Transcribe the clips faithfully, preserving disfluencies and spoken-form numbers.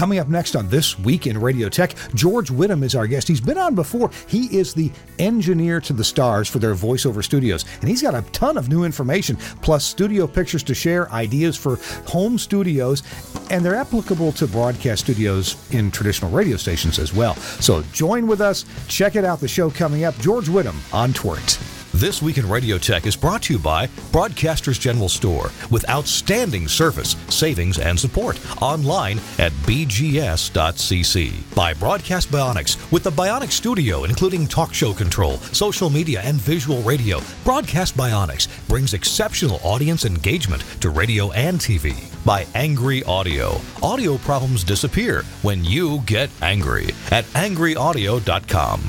Coming up next on This Week in Radio Tech, George Whittam is our guest. He's been on before. He is the engineer to the stars for their voiceover studios, and he's got a ton of new information, plus studio pictures to share, ideas for home studios, and they're applicable to broadcast studios in traditional radio stations as well. So join with us. Check it out, the show coming up. George Whittam on Twert. This Week in Radio Tech is brought to you by Broadcaster's General Store, with outstanding service, savings, and support online at b g s dot c c. By Broadcast Bionics, with the Bionic Studio, including talk show control, social media, and visual radio. Broadcast Bionics brings exceptional audience engagement to radio and T V. By Angry Audio. Audio problems disappear when you get angry at angry audio dot com.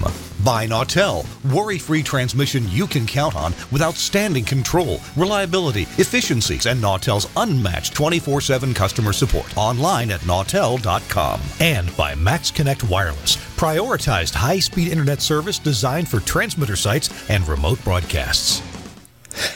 By Nautel, worry-free transmission you can count on with outstanding control, reliability, efficiencies, and Nautel's unmatched twenty-four seven customer support. Online at nautel dot com. And by MaxConnect Wireless, prioritized high-speed internet service designed for transmitter sites and remote broadcasts.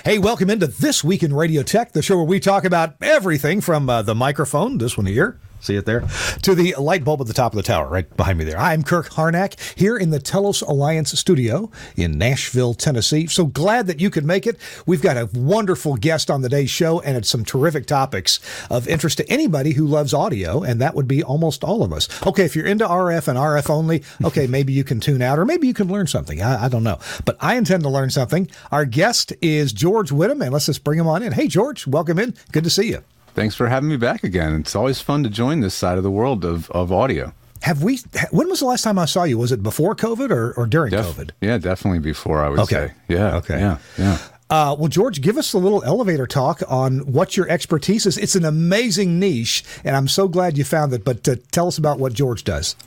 Hey, welcome into This Week in Radio Tech, the show where we talk about everything from uh, the microphone, this one here, see it there, to the light bulb at the top of the tower right behind me there. I'm Kirk Harnack here in the Telos Alliance studio in Nashville, Tennessee. So glad that you could make it. We've got a wonderful guest on the day's show, and it's some terrific topics of interest to anybody who loves audio, and that would be almost all of us. Okay, if you're into R F and R F only, okay, maybe you can tune out, or maybe you can learn something. I, I don't know, but I intend to learn something. Our guest is George Whittam, and let's just bring him on in. Hey, George, welcome in. Good to see you. Thanks for having me back again. It's always fun to join this side of the world of, of audio. Have we? When was the last time I saw you? Was it before COVID or, or during Def, COVID? Yeah, definitely before, I would okay. say. Yeah, okay. Yeah, yeah. Uh, well, George, give us a little elevator talk on what your expertise is. It's an amazing niche, and I'm so glad you found it. But uh, tell us about what George does.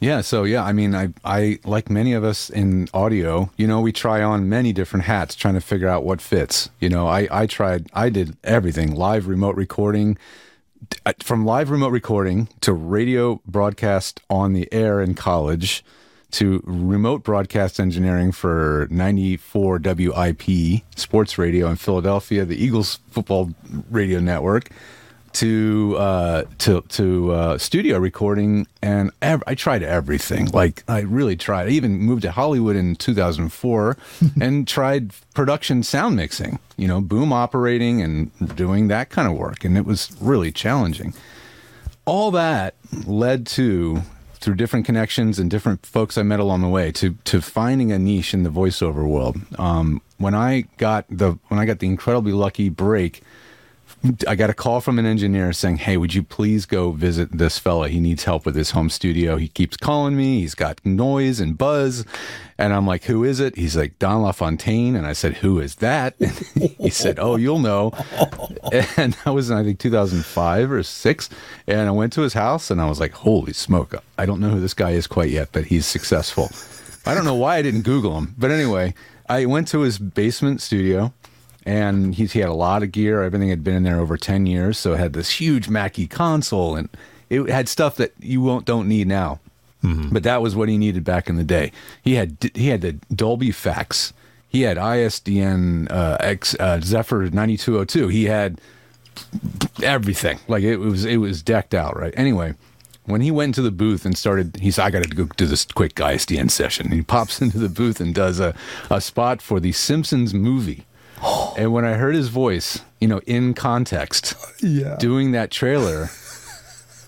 Yeah, so yeah, I mean, I, I like many of us in audio, you know, we try on many different hats trying to figure out what fits. You know, I, I tried, I did everything, live remote recording, from live remote recording to radio broadcast on the air in college to remote broadcast engineering for ninety-four W I P sports radio in Philadelphia, the Eagles football radio network. To uh, to to uh, studio recording, and ev- I tried everything. Like I really tried. I even moved to Hollywood in two thousand four and tried production sound mixing. You know, boom operating and doing that kind of work, and it was really challenging. All that led to, through different connections and different folks I met along the way, to to finding a niche in the voiceover world. Um, when I got the when I got the incredibly lucky break. I got a call from an engineer saying, hey, would you please go visit this fella? He needs help with his home studio. He keeps calling me. He's got noise and buzz. And I'm like, who is it? He's like, Don LaFontaine. And I said, who is that? And he said, oh, you'll know. And that was in, I think, two thousand five or six. And I went to his house and I was like, holy smoke. I don't know who this guy is quite yet, but he's successful. I don't know why I didn't Google him. But anyway, I went to his basement studio. And he, he had a lot of gear. Everything had been in there over ten years. So it had this huge Mackie console. And it had stuff that you won't don't need now. Mm-hmm. But that was what he needed back in the day. He had he had the Dolby Fax. He had I S D N uh, X, uh, Zephyr ninety-two oh two. He had everything. Like it was it was decked out, right? Anyway, when he went into the booth and started, he said, I got to go do this quick I S D N session. And he pops into the booth and does a, a spot for the Simpsons movie. And when I heard his voice, you know, in context, yeah. doing that trailer,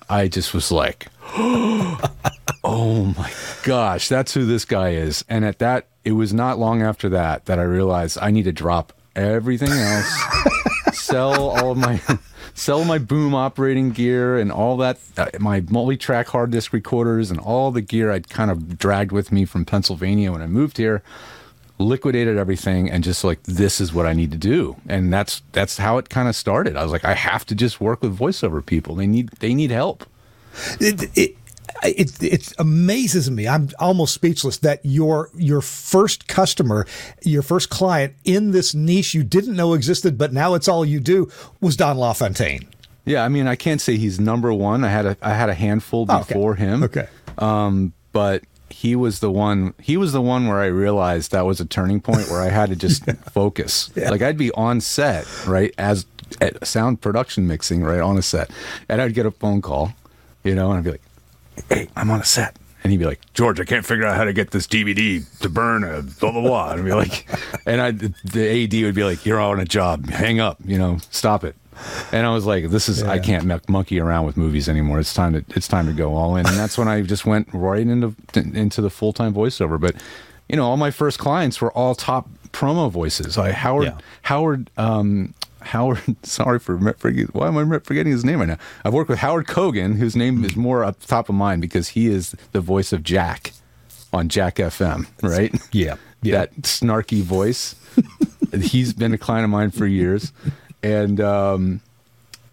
I just was like, oh my gosh, that's who this guy is. And at that, it was not long after that that I realized I need to drop everything else, sell all of my, sell my boom operating gear and all that, my multi-track hard disk recorders and all the gear I'd kind of dragged with me from Pennsylvania when I moved here. Liquidated everything and just like, this is what I need to do. And that's that's how it kind of started. I was like, I have to just work with voiceover people. They need they need help. It it it, it amazes me. I'm almost speechless that your your first customer, your first client in this niche you didn't know existed, but now it's all you do, was Don LaFontaine. Yeah, I mean, I can't say he's number one. I had a I had a handful before oh, okay. him. Okay. Um, but He was the one. He was the one where I realized that was a turning point where I had to just yeah. focus. Yeah. Like I'd be on set, right, as at sound production mixing, right, on a set, and I'd get a phone call you know, and I'd be like, hey, I'm on a set. And he'd be like, George, I can't figure out how to get this D V D to burn, a blah, blah, blah. And I'd be like, and I, the A D would be like, you're on a job, hang up, you know, stop it. And I was like, this is, yeah. I can't monkey around with movies anymore. It's time to, it's time to go all in. And that's when I just went right into, into the full-time voiceover. But, you know, all my first clients were all top promo voices. I, Howard, yeah. Howard, um, Howard, sorry for why am I forgetting his name right now? I've worked with Howard Kogan, whose name is more up top of mind because he is the voice of Jack on Jack F M, right? Yeah, yeah. That snarky voice. He's been a client of mine for years, and um,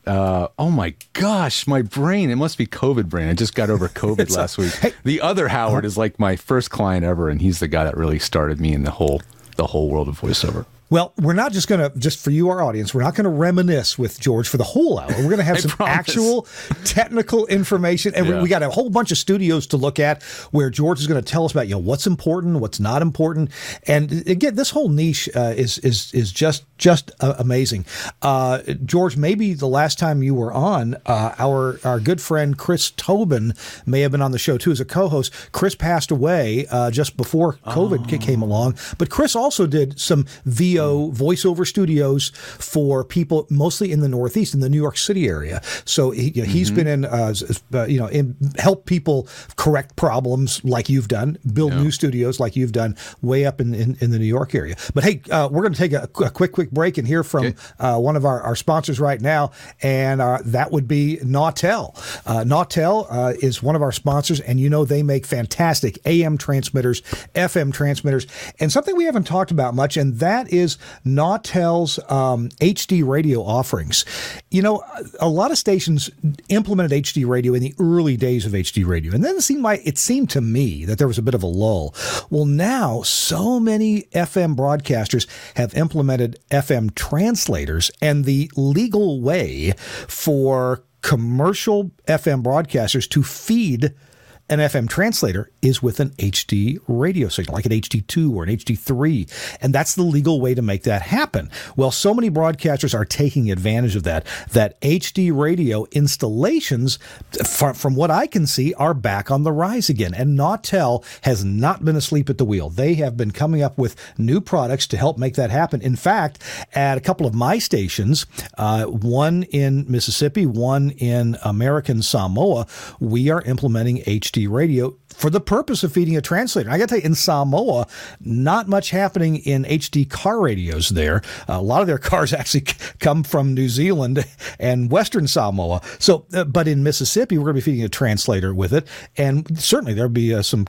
uh, oh my gosh, my brain—it must be COVID brain. I just got over COVID last like, week. Hey. The other Howard is like my first client ever, and he's the guy that really started me in the whole the whole world of voiceover. Well, we're not just going to, just for you, our audience, we're not going to reminisce with George for the whole hour. We're going to have some promise. actual technical information. And yeah. we, we got a whole bunch of studios to look at where George is going to tell us about, you know, what's important, what's not important. And again, this whole niche uh, is is is just, just uh, amazing. Uh, George, maybe the last time you were on, uh, our, our good friend Chris Tobin may have been on the show too as a co-host. Chris passed away uh, just before COVID oh. came along. But Chris also did some V O voiceover studios for people mostly in the Northeast, in the New York City area. So he, you know, he's mm-hmm. been in, uh, uh, you know, in, help people correct problems like you've done, build yeah. new studios like you've done way up in, in, in the New York area. But hey, uh, we're going to take a, a quick, quick break and hear from okay. uh, one of our, our sponsors right now. And uh, that would be Nautel. Uh, Nautel uh, is one of our sponsors, and you know they make fantastic A M transmitters, F M transmitters, and something we haven't talked about much, and that is Nautel's um, H D radio offerings. You know, a lot of stations implemented H D radio in the early days of H D radio, and then it seemed like it seemed to me that there was a bit of a lull. Well, now so many F M broadcasters have implemented F M translators, and the legal way for commercial F M broadcasters to feed an F M translator is with an H D radio signal, like an H D two or an H D three, and that's the legal way to make that happen. Well, so many broadcasters are taking advantage of that. That H D radio installations, from what I can see, are back on the rise again, and Nautel has not been asleep at the wheel. They have been coming up with new products to help make that happen. In fact, at a couple of my stations, uh, one in Mississippi, one in American Samoa, we are implementing H D radio for the purpose of feeding a translator. And I got to tell you, in Samoa, not much happening in H D car radios there. A lot of their cars actually come from New Zealand and Western Samoa. So, uh, but in Mississippi, we're going to be feeding a translator with it, and certainly there'll be uh, some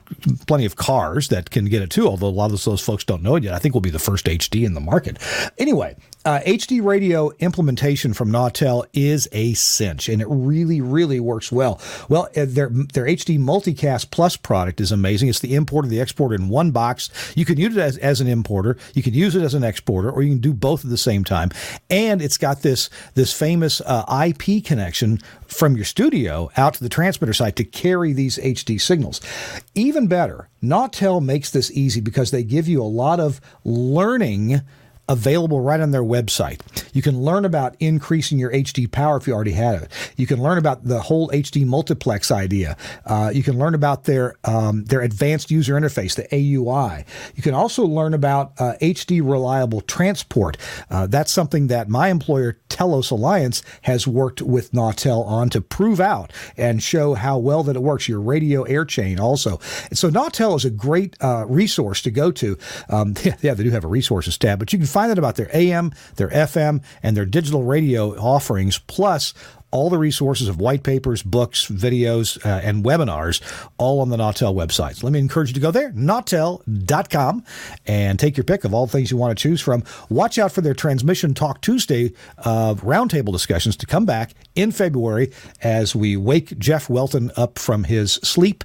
plenty of cars that can get it too. Although a lot of those folks don't know it yet. I think we'll be the first H D in the market. Anyway. Uh, H D radio implementation from Nautel is a cinch, and it really, really works well. Well, their their H D Multicast Plus product is amazing. It's the import and the export in one box. You can use it as, as an importer, you can use it as an exporter, or you can do both at the same time. And it's got this, this famous uh, I P connection from your studio out to the transmitter site to carry these H D signals. Even better, Nautel makes this easy because they give you a lot of learning available right on their website. You can learn about increasing your H D power if you already had it. You can learn about the whole H D multiplex idea. Uh, you can learn about their um, their advanced user interface, the A U I. You can also learn about uh, H D reliable transport. Uh, that's something that my employer, Telos Alliance, has worked with Nautel on to prove out and show how well that it works, your radio air chain also. And so Nautel is a great uh, resource to go to. Um, yeah, they do have a resources tab, but you can find find out about their A M, their F M, and their digital radio offerings, plus all the resources of white papers, books, videos, uh, and webinars, all on the Nautel website. So let me encourage you to go there, nautel dot com, and take your pick of all the things you want to choose from. Watch out for their Transmission Talk Tuesday uh, roundtable discussions to come back in February as we wake Jeff Welton up from his sleep.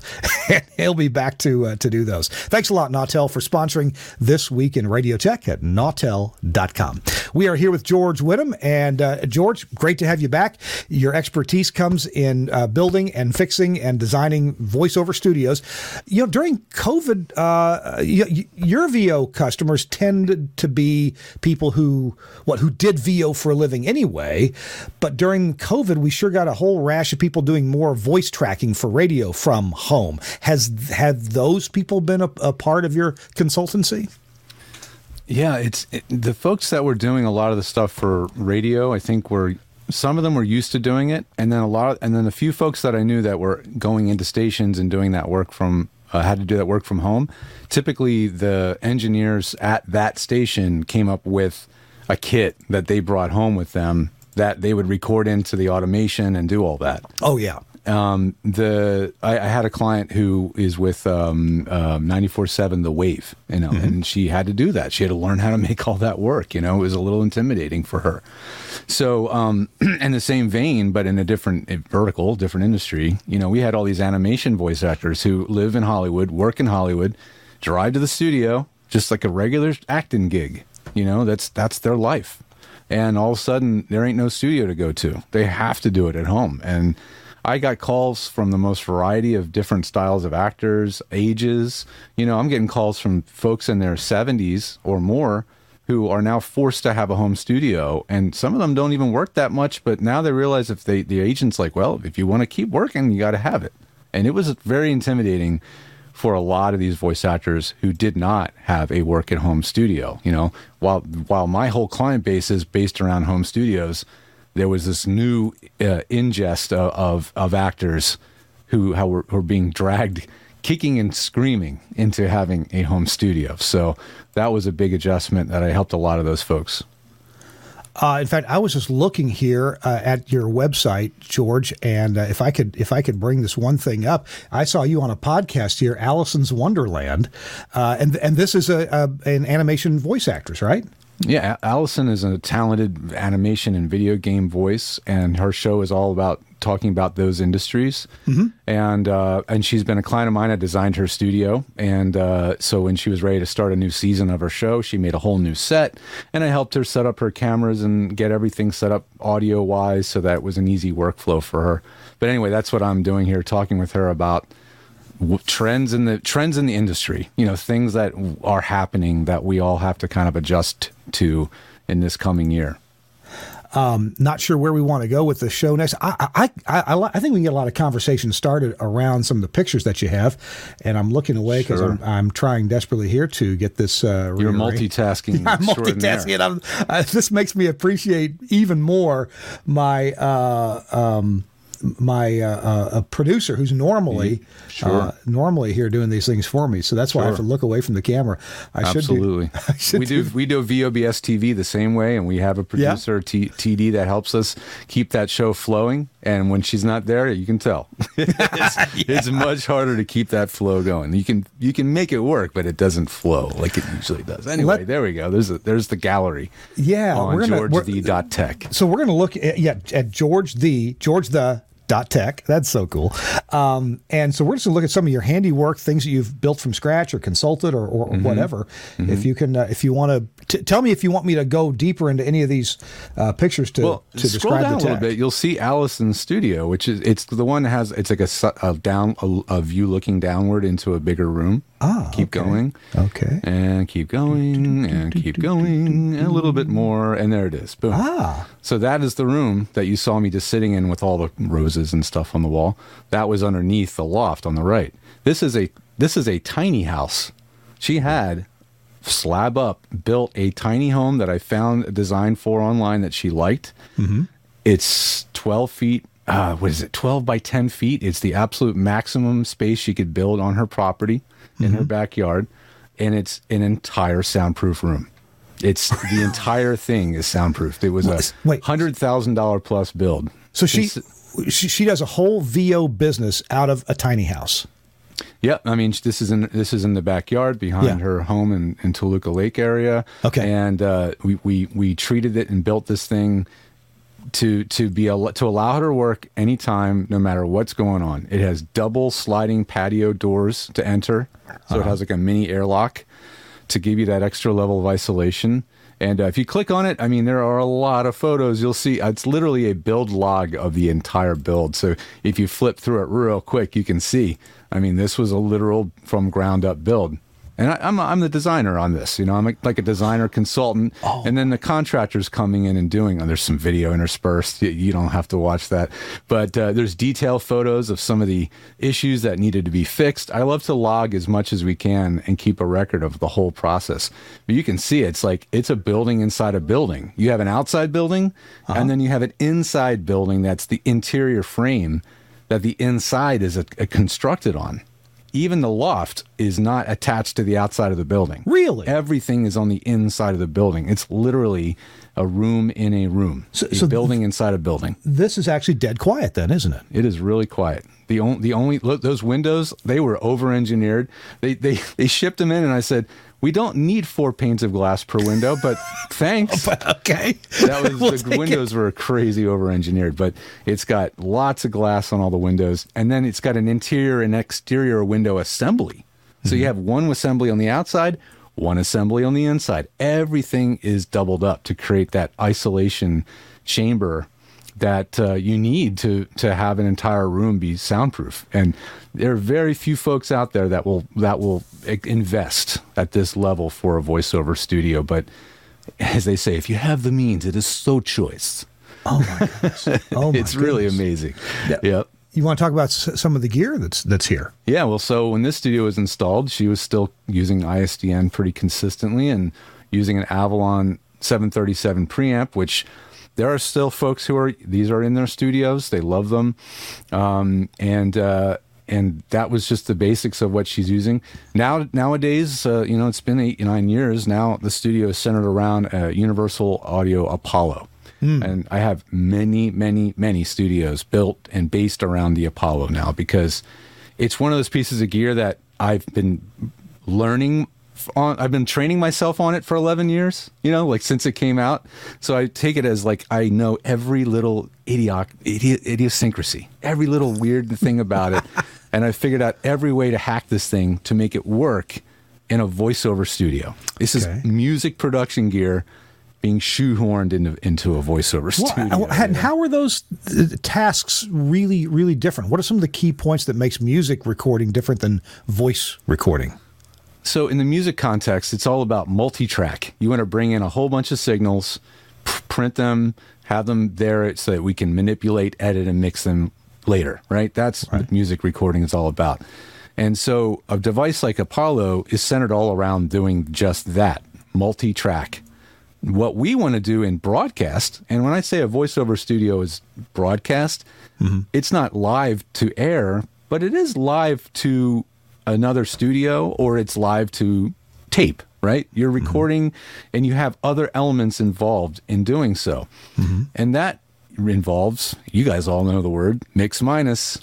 He'll be back to, uh, to do those. Thanks a lot, Nautel, for sponsoring This Week in Radio Tech at nautel dot com. We are here with George Whittam, and uh, George, great to have you back. Your expertise comes in uh, building and fixing and designing voiceover studios. You know, during COVID, uh, y- your V O customers tend to be people who, what, who did V O for a living anyway. But during COVID, we sure got a whole rash of people doing more voice tracking for radio from home. Has have those people been a, a part of your consultancy? Yeah, it's it, the folks that were doing a lot of the stuff for radio, I think were some of them were used to doing it, and then a lot of, and then a few folks that I knew that were going into stations and doing that work from uh, had to do that work from home. Typically, the engineers at that station came up with a kit that they brought home with them that they would record into the automation and do all that. Oh yeah. Um, the I, I had a client who is with um, uh, ninety-four point seven The Wave, you know, mm-hmm. and she had to do that. She had to learn how to make all that work. You know, it was a little intimidating for her. So, um, in the same vein, but in a different vertical, different industry, you know, we had all these animation voice actors who live in Hollywood, work in Hollywood, drive to the studio, just like a regular acting gig. You know, that's that's their life. And all of a sudden, there ain't no studio to go to. They have to do it at home. And I got calls from the most variety of different styles of actors, ages. You know, I'm getting calls from folks in their seventies or more who are now forced to have a home studio. And some of them don't even work that much, but now they realize if they, the agent's like, well, if you want to keep working, you got to have it. And it was very intimidating for a lot of these voice actors who did not have a work at home studio. You know, while, while my whole client base is based around home studios, there was this new uh, ingest of, of of actors who how were, were being dragged, kicking and screaming into having a home studio. So that was a big adjustment that I helped a lot of those folks. Uh, in fact, I was just looking here uh, at your website, George, and uh, if I could, if I could bring this one thing up, I saw you on a podcast here, Allison's Wonderland, uh, and and this is a, a an animation voice actress, right? Yeah, Allison is a talented animation and video game voice, and her show is all about talking about those industries. Mm-hmm. And uh, and she's been a client of mine. I designed her studio, and uh, so when she was ready to start a new season of her show, she made a whole new set, and I helped her set up her cameras and get everything set up audio-wise, so that it was an easy workflow for her. But anyway, that's what I'm doing here, talking with her about trends in the trends in the industry, you know, things that are happening that we all have to kind of adjust to in this coming year. Um, not sure where we want to go with the show next. I I, I, I, I think we can get a lot of conversation started around some of the pictures that you have, and I'm looking away because sure. I'm, I'm trying desperately here to get this. Uh, You're multitasking. I'm multitasking. I'm, uh, this makes me appreciate even more my. Uh, um, my uh, uh, a producer who's normally sure. uh, normally here doing these things for me. So that's why sure. I have to look away from the camera. I Absolutely. Should do, I should we do, do we do V O B S T V the same way, and we have a producer, yeah. T- TD, that helps us keep that show flowing. And when she's not there, you can tell. it's, yeah. it's much harder to keep that flow going. You can you can make it work, but it doesn't flow like it usually does. Anyway, Let, there we go. There's a, there's the gallery. Yeah, on george the dot tech. So we're going to look at, yeah, at George the George the Dot tech. That's so cool. Um, and so we're just going to look at some of your handiwork, things that you've built from scratch or consulted or, or mm-hmm. whatever. Mm-hmm. If you can, uh, if you want to, tell me if you want me to go deeper into any of these uh, pictures to, well, to describe the tech. Scroll down a little bit. You'll see Allison's studio, which is, it's the one that has, it's like a, a down, a, a view looking downward into a bigger room. Ah, keep okay. going. Okay. And keep going and keep going and a little bit more. And there it is. Boom. Ah. So that is the room that you saw me just sitting in with all the roses and stuff on the wall. That was underneath the loft on the right. This is a this is a tiny house. She had slab up, built a tiny home that I found a design for online that she liked. Mm-hmm. It's twelve feet. Uh, what is it? twelve by ten feet. It's the absolute maximum space she could build on her property. In mm-hmm. her backyard, and it's an entire soundproof room. It's the entire thing is soundproofed. It was a one hundred thousand dollars plus build. So she, she she does a whole V O business out of a tiny house. Yeah, I mean this is in this is in the backyard behind yeah. her home in, in Toluca Lake area. Okay, and uh, we, we we treated it and built this thing to to be a, to allow her to work anytime, no matter what's going on. It has double sliding patio doors to enter, so uh-huh. it has like a mini airlock to give you that extra level of isolation. And uh, if you click on it, I mean, there are a lot of photos. You'll see it's literally a build log of the entire build. So if you flip through it real quick, you can see, I mean, this was a literal from ground up build. And I, I'm I'm the designer on this, you know. I'm a, like a designer consultant, oh. and then the contractor's coming in and doing. Oh, there's some video interspersed. You, you don't have to watch that, but uh, there's detailed photos of some of the issues that needed to be fixed. I love to log as much as we can and keep a record of the whole process. But you can see it's like it's a building inside a building. You have an outside building, uh-huh. and then you have an inside building that's the interior frame that the inside is a, a constructed on. Even the loft is not attached to the outside of the building. Really? Everything is on the inside of the building. It's literally a room in a room. So, a so building th- inside a building. This is actually dead quiet then, isn't it? It is really quiet. The, on- the only look, those windows, they were over-engineered. They, they, they shipped them in, and I said, we don't need four panes of glass per window, but thanks. Oh, but okay. That was we'll the windows it. were crazy over-engineered, but it's got lots of glass on all the windows, and then it's got an interior and exterior window assembly. So mm-hmm. you have one assembly on the outside, one assembly on the inside. Everything is doubled up to create that isolation chamber that uh, you need to to have an entire room be soundproof. And there are very few folks out there that will that will invest at this level for a voiceover studio. But as they say, if you have the means, it is so choice. Oh my goodness! Oh my it's goodness. Really amazing. Yeah. Yep. You want to talk about some of the gear that's that's here? Yeah, well, so when this studio was installed, she was still using I S D N pretty consistently and using an Avalon seven thirty-seven preamp, which there are still folks who are, these are in their studios, they love them, um, and uh, and that was just the basics of what she's using. Now Nowadays, uh, you know, it's been eight, nine years, now the studio is centered around uh, Universal Audio Apollo. And I have many, many, many studios built and based around the Apollo now because it's one of those pieces of gear that I've been learning on. I've been training myself on it for eleven years, you know, like since it came out. So I take it as like I know every little idioc, idi- idiosyncrasy, every little weird thing about it. And I figured out every way to hack this thing to make it work in a voiceover studio. This okay. is music production gear being shoehorned into, into a voiceover well, studio. And how are those th- tasks really, really different? What are some of the key points that makes music recording different than voice recording? So in the music context, it's all about multi-track. You want to bring in a whole bunch of signals, p- print them, have them there so that we can manipulate, edit, and mix them later, right? That's right. what music recording is all about. And so a device like Apollo is centered all around doing just that, multi-track. What we want to do in broadcast, and when I say a voiceover studio is broadcast, mm-hmm. it's not live to air, but it is live to another studio or it's live to tape, right? You're recording mm-hmm. and you have other elements involved in doing so. Mm-hmm. And that involves, you guys all know the word, mix minus.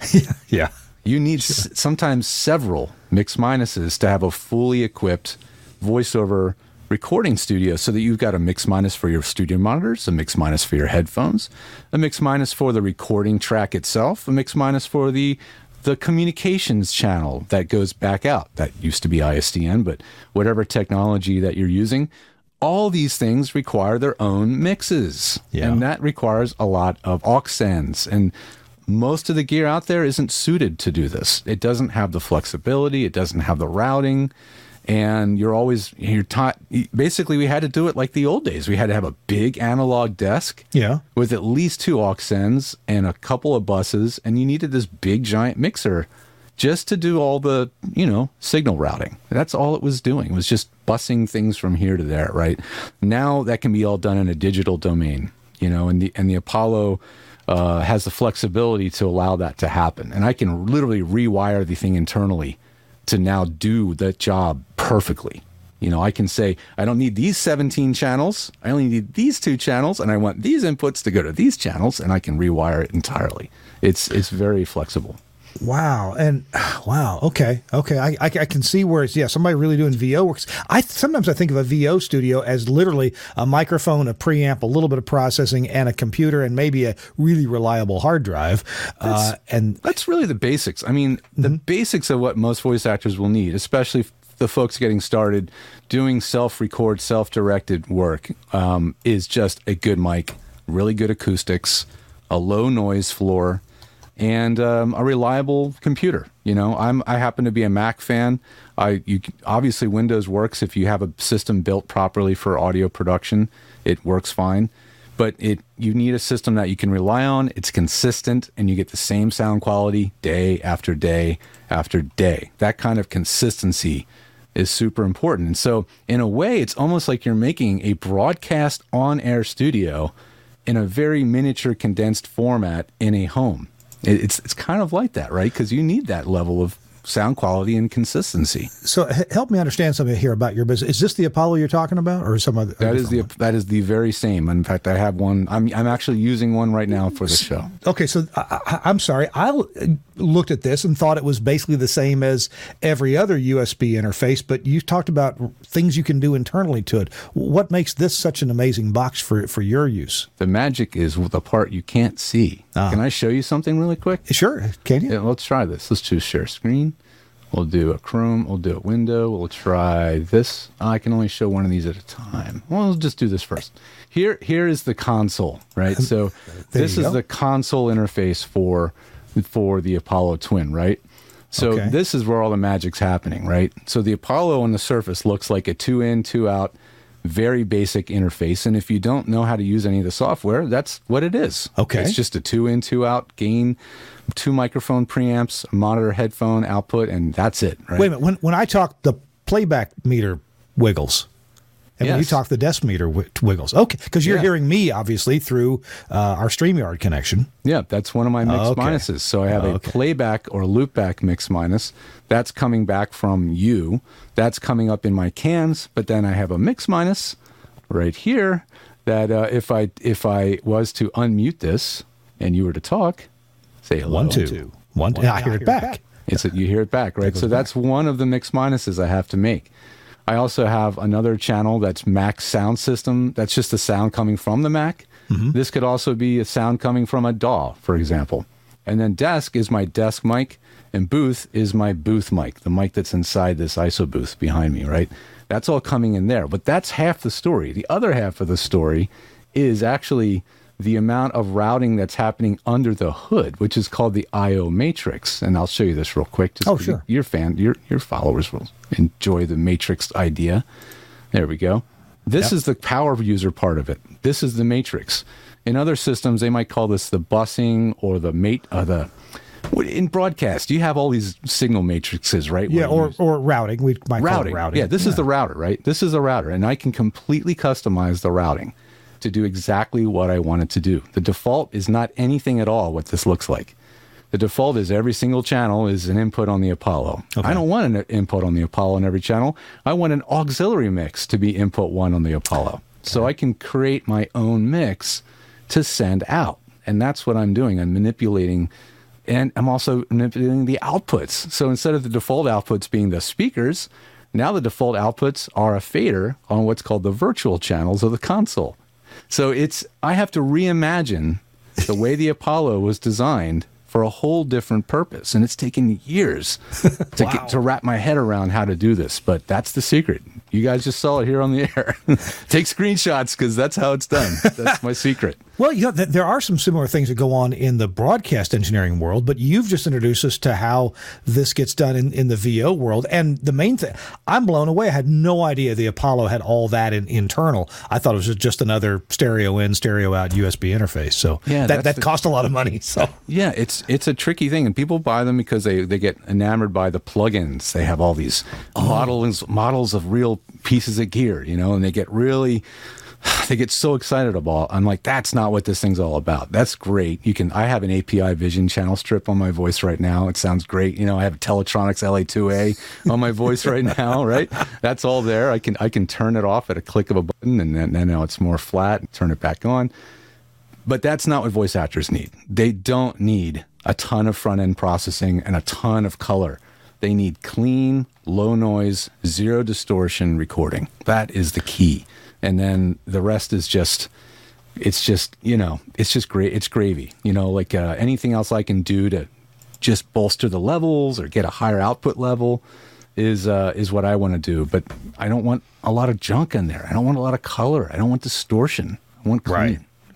yeah. You need sure. s- sometimes several mix minuses to have a fully equipped voiceover recording studio so that you've got a mix minus for your studio monitors, a mix minus for your headphones, a mix minus for the recording track itself, a mix minus for the the communications channel that goes back out. That used to be I S D N, but whatever technology that you're using, all these things require their own mixes. Yeah. And that requires a lot of aux sends. And most of the gear out there isn't suited to do this. It doesn't have the flexibility. It doesn't have the routing. And you're always, you're taught, basically we had to do it like the old days. We had to have a big analog desk yeah. with at least two aux sends and a couple of buses. And you needed this big giant mixer just to do all the, you know, signal routing. That's all it was doing, was just bussing things from here to there, right? Now that can be all done in a digital domain, you know, and the, and the Apollo uh, has the flexibility to allow that to happen. And I can literally rewire the thing internally to now do that job perfectly. You know, I can say, I don't need these seventeen channels. I only need these two channels, and I want these inputs to go to these channels, and I can rewire it entirely. It's it's very flexible. Wow. And wow. Okay. Okay. I, I, I can see where it's, yeah, somebody really doing V O works. I sometimes I think of a V O studio as literally a microphone, a preamp, a little bit of processing, and a computer, and maybe a really reliable hard drive. That's, uh, and that's really the basics. I mean, the mm-hmm. basics of what most voice actors will need, especially the folks getting started doing self-record, self-directed work um, is just a good mic, really good acoustics, a low noise floor, and um, a reliable computer. You know, I'm I happen to be a Mac fan. I you obviously Windows works if you have a system built properly for audio production. It works fine, but it you need a system that you can rely on. It's consistent, and you get the same sound quality day after day after day. That kind of consistency is super important. And so, in a way, it's almost like you're making a broadcast on-air studio in a very miniature, condensed format in a home. It's it's kind of like that, right? Because you need that level of sound quality and consistency. So h- help me understand something here about your business. Is this the Apollo you're talking about, or some other? That is the one? That is the very same. In fact, I have one. I'm I'm actually using one right now for the show. Okay, so I, I'm sorry. I looked at this and thought it was basically the same as every other U S B interface, but you talked about things you can do internally to it. What makes this such an amazing box for for your use? The magic is the part you can't see. Uh, can I show you something really quick? Sure, can you? Yeah, let's try this. Let's choose share screen. We'll do a Chrome. We'll do a window. We'll try this. I can only show one of these at a time. Well, we'll just do this first. Here, here is the console, right? So this is the console interface for for the Apollo Twin, right? So okay. This is where all the magic's happening, right? So the Apollo on the surface looks like a two-in, two-out, very basic interface. And if you don't know how to use any of the software, that's what it is. Okay. It's just a two in, two out gain, two microphone preamps, monitor, headphone output, and that's it. Right? Wait a minute. When when I talk, the playback meter wiggles. And yes. When you talk, the desk meter w- wiggles. Okay. Because you're yeah. hearing me, obviously, through uh, our StreamYard connection. Yeah. That's one of my mix oh, okay. minuses. So I have oh, okay. a playback or loopback mix minus. That's coming back from you. That's coming up in my cans. But then I have a mix minus right here that uh, if I if I was to unmute this and you were to talk, say hello. One, two. Two. One, two. One, I hear it back. back. It's a, you hear it back, right? So that's back. One of the mix minuses I have to make. I also have another channel that's Mac sound system. That's just the sound coming from the Mac. Mm-hmm. This could also be a sound coming from a D A W, for example. And then desk is my desk mic, and booth is my booth mic, the mic that's inside this I S O booth behind me, right? That's all coming in there. But that's half the story. The other half of the story is actually the amount of routing that's happening under the hood, which is called the I O matrix. And I'll show you this real quick. Just oh, sure. Your, fan, your, your followers will enjoy the matrix idea. There we go. This yep. is the power user part of it. This is the matrix. In other systems, they might call this the busing or the mate. Uh, the in broadcast, you have all these signal matrices, right? Yeah, or, or routing. We might routing. call it routing. Yeah, this yeah. is the router, right? This is a router, and I can completely customize the routing to do exactly what I want it to do. The default is not anything at all. What this looks like, the default is every single channel is an input on the Apollo. Okay. I don't want an input on the Apollo on every channel. I want an auxiliary mix to be input one on the Apollo, okay. so I can create my own mix to send out. And that's what I'm doing. I'm manipulating, and I'm also manipulating the outputs. So instead of the default outputs being the speakers, now the default outputs are a fader on what's called the virtual channels of the console. So it's I have to reimagine the way the Apollo was designed for a whole different purpose. And it's taken years to wow. get, to wrap my head around how to do this. But that's the secret. You guys just saw it here on the air. Take screenshots, because that's how it's done. That's my secret. Well, you know, th- there are some similar things that go on in the broadcast engineering world, but you've just introduced us to how this gets done in, in the V O world. And the main thing, I'm blown away. I had no idea the Apollo had all that in internal. I thought it was just another stereo in, stereo out U S B interface. So yeah, that, that the, cost a lot of money. So yeah, it's it's a tricky thing. And people buy them because they, they get enamored by the plugins. They have all these oh. models models of real pieces of gear, you know, and they get really, they get so excited about, I'm like, that's not what this thing's all about. That's great. You can, I have an A P I Vision channel strip on my voice right now. It sounds great. You know, I have Teletronics L A two A on my voice right now, right? That's all there. I can, I can turn it off at a click of a button, and then, then now it's more flat and turn it back on. But that's not what voice actors need. They don't need a ton of front end processing and a ton of color. They need clean, low noise, zero distortion recording. That is the key. And then the rest is just, it's just, you know, it's just great. It's gravy, you know, like uh, anything else I can do to just bolster the levels or get a higher output level. is uh, is what I want to do. But I don't want a lot of junk in there. I don't want a lot of color. I don't want distortion. I want clean, right.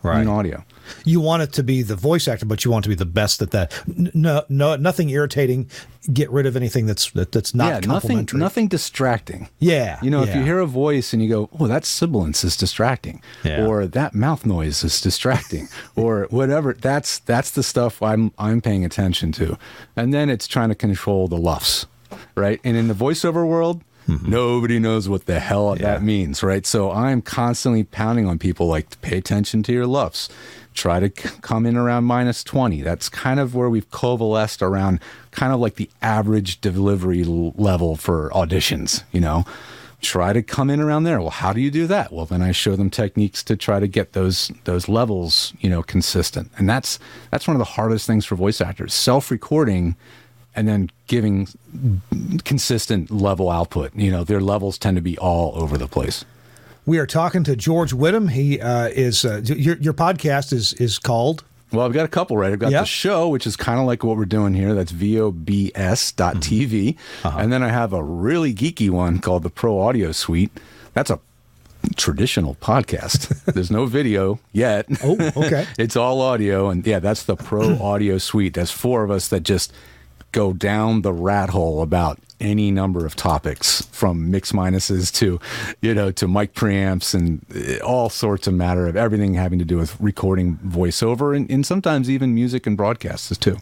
Right. clean audio. You want it to be the voice actor, but you want it to be the best at that. No, no, nothing irritating. Get rid of anything that's that, that's not yeah, complimentary. Nothing, nothing distracting. Yeah, you know, yeah. if you hear a voice and you go, "Oh, that sibilance is distracting," yeah. or "That mouth noise is distracting," or whatever. That's that's the stuff I'm I'm paying attention to, and then it's trying to control the luffs, right? And in the voiceover world. Mm-hmm. Nobody knows what the hell yeah. that means, right? So I'm constantly pounding on people like, pay attention to your luffs. Try to c- come in around minus twenty. That's kind of where we've coalesced around, kind of like the average delivery l- level for auditions, you know? Try to come in around there. Well, how do you do that? Well, then I show them techniques to try to get those those levels, you know, consistent. And that's that's one of the hardest things for voice actors. Self-recording and then giving consistent level output. You know, their levels tend to be all over the place. We are talking to George Whittam. He uh, is, uh, your, your podcast is is called? Well, I've got a couple, right? I've got yep. the show, which is kind of like what we're doing here. That's V O B S dot T V. Mm-hmm. Uh-huh. And then I have a really geeky one called the Pro Audio Suite. That's a traditional podcast. There's no video yet. Oh, okay. It's all audio. And yeah, that's the Pro Audio Suite. That's four of us that just... go down the rat hole about any number of topics, from mix minuses to, you know, to mic preamps and all sorts of matter of everything having to do with recording voiceover and, and sometimes even music and broadcasts too.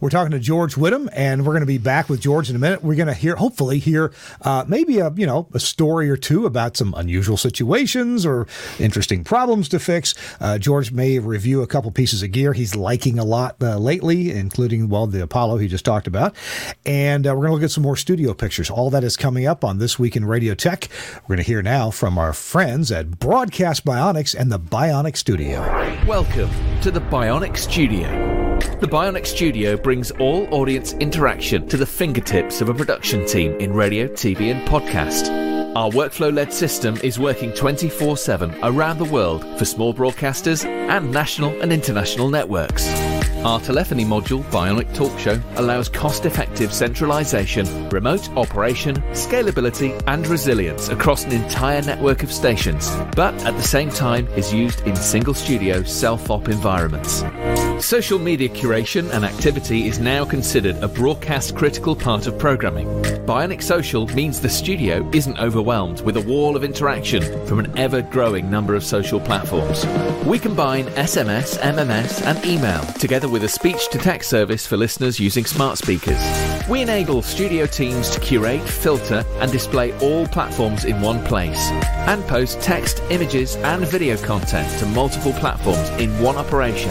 We're talking to George Whittam, and we're going to be back with George in a minute. We're going to hear, hopefully hear, uh, maybe a you know a story or two about some unusual situations or interesting problems to fix. Uh, George may review a couple pieces of gear he's liking a lot uh, lately, including, well, the Apollo he just talked about. And uh, we're going to look at some more studio pictures. All that is coming up on This Week in Radio Tech. We're going to hear now from our friends at Broadcast Bionics and the Bionic Studio. Welcome to the Bionic Studio. The Bionic Studio brings all audience interaction to the fingertips of a production team in radio, T V and podcast. Our workflow-led system is working twenty-four seven around the world for small broadcasters and national and international networks. Our telephony module, Bionic Talk Show, allows cost-effective centralization, remote operation, scalability and resilience across an entire network of stations, but at the same time is used in single-studio self-op environments. Social media curation and activity is now considered a broadcast-critical part of programming. Bionic Social means the studio isn't overwhelmed with a wall of interaction from an ever-growing number of social platforms. We combine S M S, M M S, and email, together with a speech-to-text service for listeners using smart speakers. We enable studio teams to curate, filter, and display all platforms in one place, and post text, images, and video content to multiple platforms in one operation.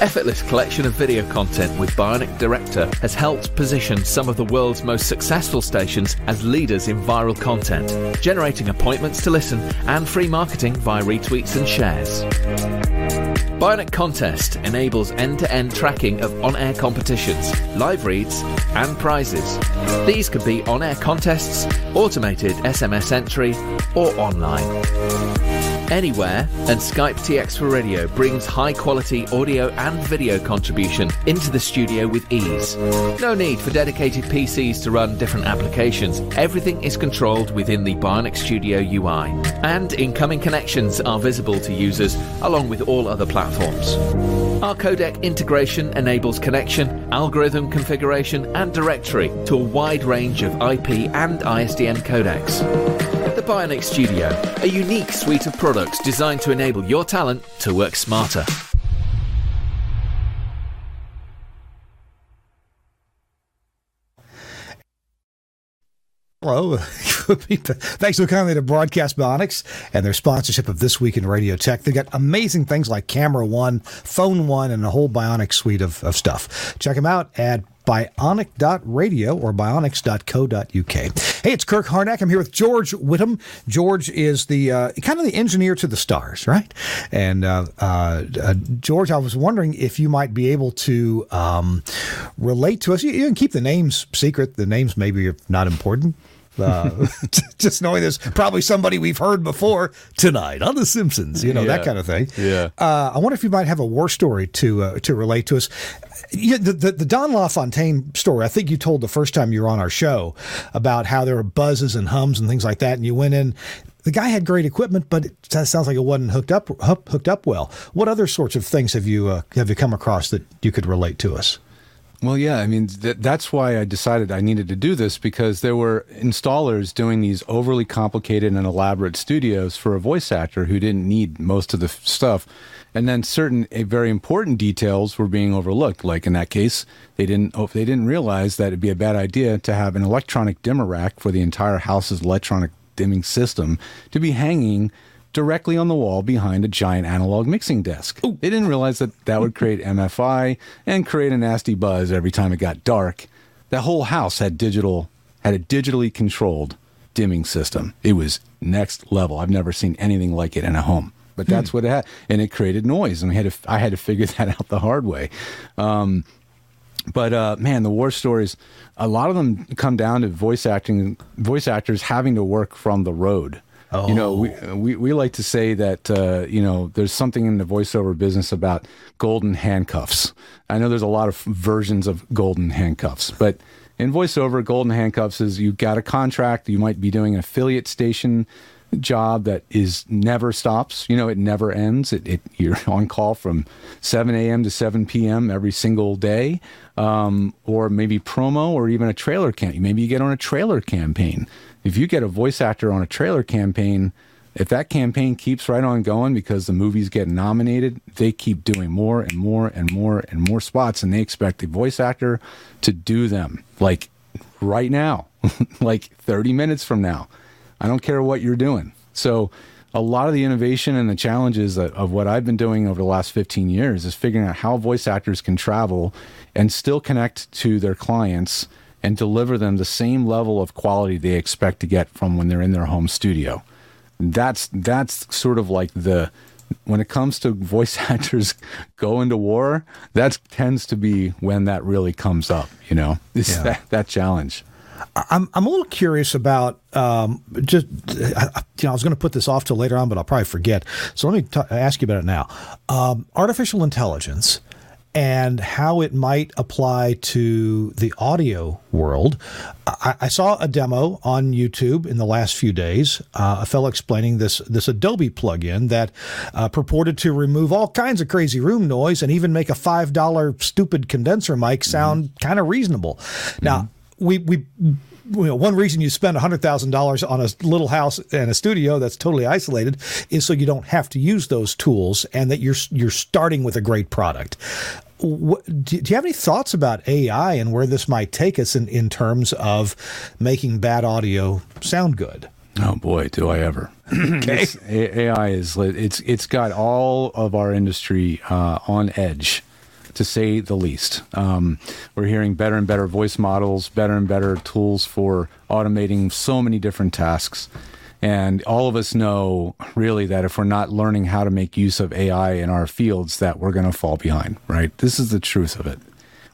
Effortless collection of video content with Bionic Director has helped position some of the world's most successful stations as leaders in viral content, generating appointments to listen and free marketing via retweets and shares. Bionic Contest enables end-to-end tracking of on-air competitions, live reads, and prizes. These can be on-air contests, automated S M S entry, or online. Anywhere and Skype T X for Radio brings high-quality audio and video contribution into the studio with ease. No need for dedicated P Cs to run different applications. Everything is controlled within the Bionic Studio U I, and incoming connections are visible to users along with all other platforms. Our codec integration enables connection, algorithm configuration, and directory to a wide range of I P and I S D N codecs. The Bionic Studio, a unique suite of products designed to enable your talent to work smarter. Hello. Thanks so kindly to Broadcast Bionics and their sponsorship of This Week in Radio Tech. They've got amazing things like Camera One, Phone One, and a whole Bionic suite of, of stuff. Check them out at bionic dot radio or bionics dot co dot U K. Hey, it's Kirk Harnack. I'm here with George Whittam. George is the uh, kind of the engineer to the stars, right? And uh, uh, uh, George, I was wondering if you might be able to um, relate to us. You, you can keep the names secret. The names maybe are not important. Uh, just knowing there's probably somebody we've heard before tonight on The Simpsons, you know, yeah. that kind of thing. Yeah. Uh, I wonder if you might have a war story to uh, to relate to us. You, the, the, the Don LaFontaine story, I think you told the first time you were on our show about how there were buzzes and hums and things like that, and you went in. The guy had great equipment, but it sounds like it wasn't hooked up hooked up well. What other sorts of things have you uh, have you come across that you could relate to us? Well, yeah, I mean, th- that's why I decided I needed to do this, because there were installers doing these overly complicated and elaborate studios for a voice actor who didn't need most of the f- stuff. And then certain uh, very important details were being overlooked. Like in that case, they didn't oh, they didn't realize that it'd be a bad idea to have an electronic dimmer rack for the entire house's electronic dimming system to be hanging directly on the wall behind a giant analog mixing desk. Ooh. They didn't realize that that would create M F I and create a nasty buzz every time it got dark. That whole house had digital, had a digitally controlled dimming system. It was next level. I've never seen anything like it in a home. But that's hmm. what it had, and it created noise, and we had to, I had to figure that out the hard way. Um, But uh, man, the war stories, a lot of them come down to voice acting, voice actors having to work from the road. Oh. You know, we, we we like to say that, uh, you know, there's something in the voiceover business about golden handcuffs. I know there's a lot of versions of golden handcuffs, but in voiceover, golden handcuffs is you got a contract, you might be doing an affiliate station job that is never stops. You know, it never ends. It, it you're on call from seven a.m. to seven p.m. every single day, um, or maybe promo, or even a trailer campaign. Maybe you get on a trailer campaign. If you get a voice actor on a trailer campaign, if that campaign keeps right on going because the movies get nominated, they keep doing more and more and more and more spots, and they expect the voice actor to do them like right now, like thirty minutes from now. I don't care what you're doing. So a lot of the innovation and the challenges of what I've been doing over the last fifteen years is figuring out how voice actors can travel and still connect to their clients and deliver them the same level of quality they expect to get from when they're in their home studio. That's that's sort of like the, when it comes to voice actors going to war, that tends to be when that really comes up, you know, it's yeah. that, that challenge. I'm I'm a little curious about um, just uh, you know I was going to put this off till later on, but I'll probably forget. So let me t- ask you about it now. Um, artificial intelligence and how it might apply to the audio world. I, I saw a demo on YouTube in the last few days. Uh, a fellow explaining this this Adobe plugin that uh, purported to remove all kinds of crazy room noise and even make a five dollar stupid condenser mic sound mm-hmm. kind of reasonable. Mm-hmm. Now. We we you know, one reason you spend one hundred thousand dollars on a little house and a studio that's totally isolated is so you don't have to use those tools and that you're you're starting with a great product. What, do, do you have any thoughts about A I and where this might take us in, in terms of making bad audio sound good? Oh boy, do I ever! Okay. A I is it's it's got all of our industry uh, on edge, to say the least. Um, we're hearing better and better voice models, better and better tools for automating so many different tasks. And all of us know, really, that if we're not learning how to make use of A I in our fields, that we're going to fall behind, right? This is the truth of it.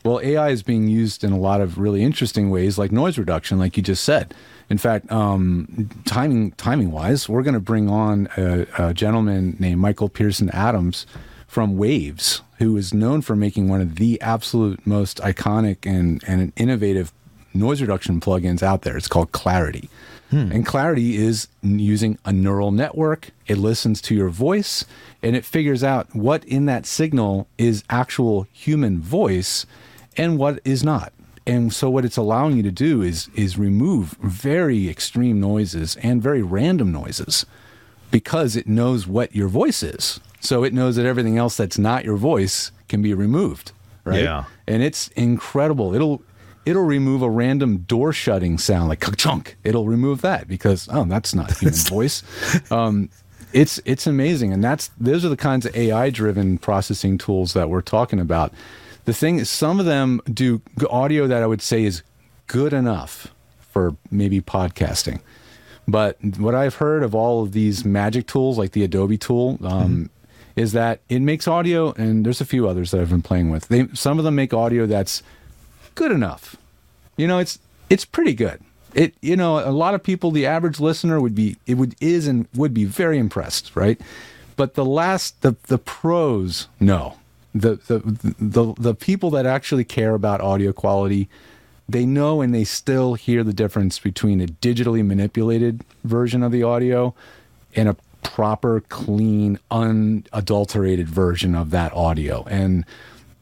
Well, A I is being used in a lot of really interesting ways, like noise reduction, like you just said. In fact, um, timing, timing-wise, we're going to bring on a, a gentleman named Michael Pearson Adams from Waves, who is known for making one of the absolute most iconic and, and innovative noise reduction plugins out there. It's called Clarity. Hmm. And Clarity is using a neural network. It listens to your voice, and it figures out what in that signal is actual human voice and what is not. And so what it's allowing you to do is is remove very extreme noises and very random noises because it knows what your voice is. So it knows that everything else that's not your voice can be removed, right? Yeah. And it's incredible. It'll it'll remove a random door shutting sound, like ka-chunk. It'll remove that because, oh, that's not human voice. Um, it's it's amazing. And that's those are the kinds of A I-driven processing tools that we're talking about. The thing is, some of them do audio that I would say is good enough for maybe podcasting. But what I've heard of all of these magic tools, like the Adobe tool, um, mm-hmm. is that it makes audio, and there's a few others that I've been playing with. They, some of them make audio that's good enough. You know, it's it's pretty good. it, you know, a lot of people, the average listener would be, it would is and would be very impressed, right? But the last, the the pros, no. The the the the people that actually care about audio quality, they know and they still hear the difference between a digitally manipulated version of the audio and a proper, clean, unadulterated version of that audio. And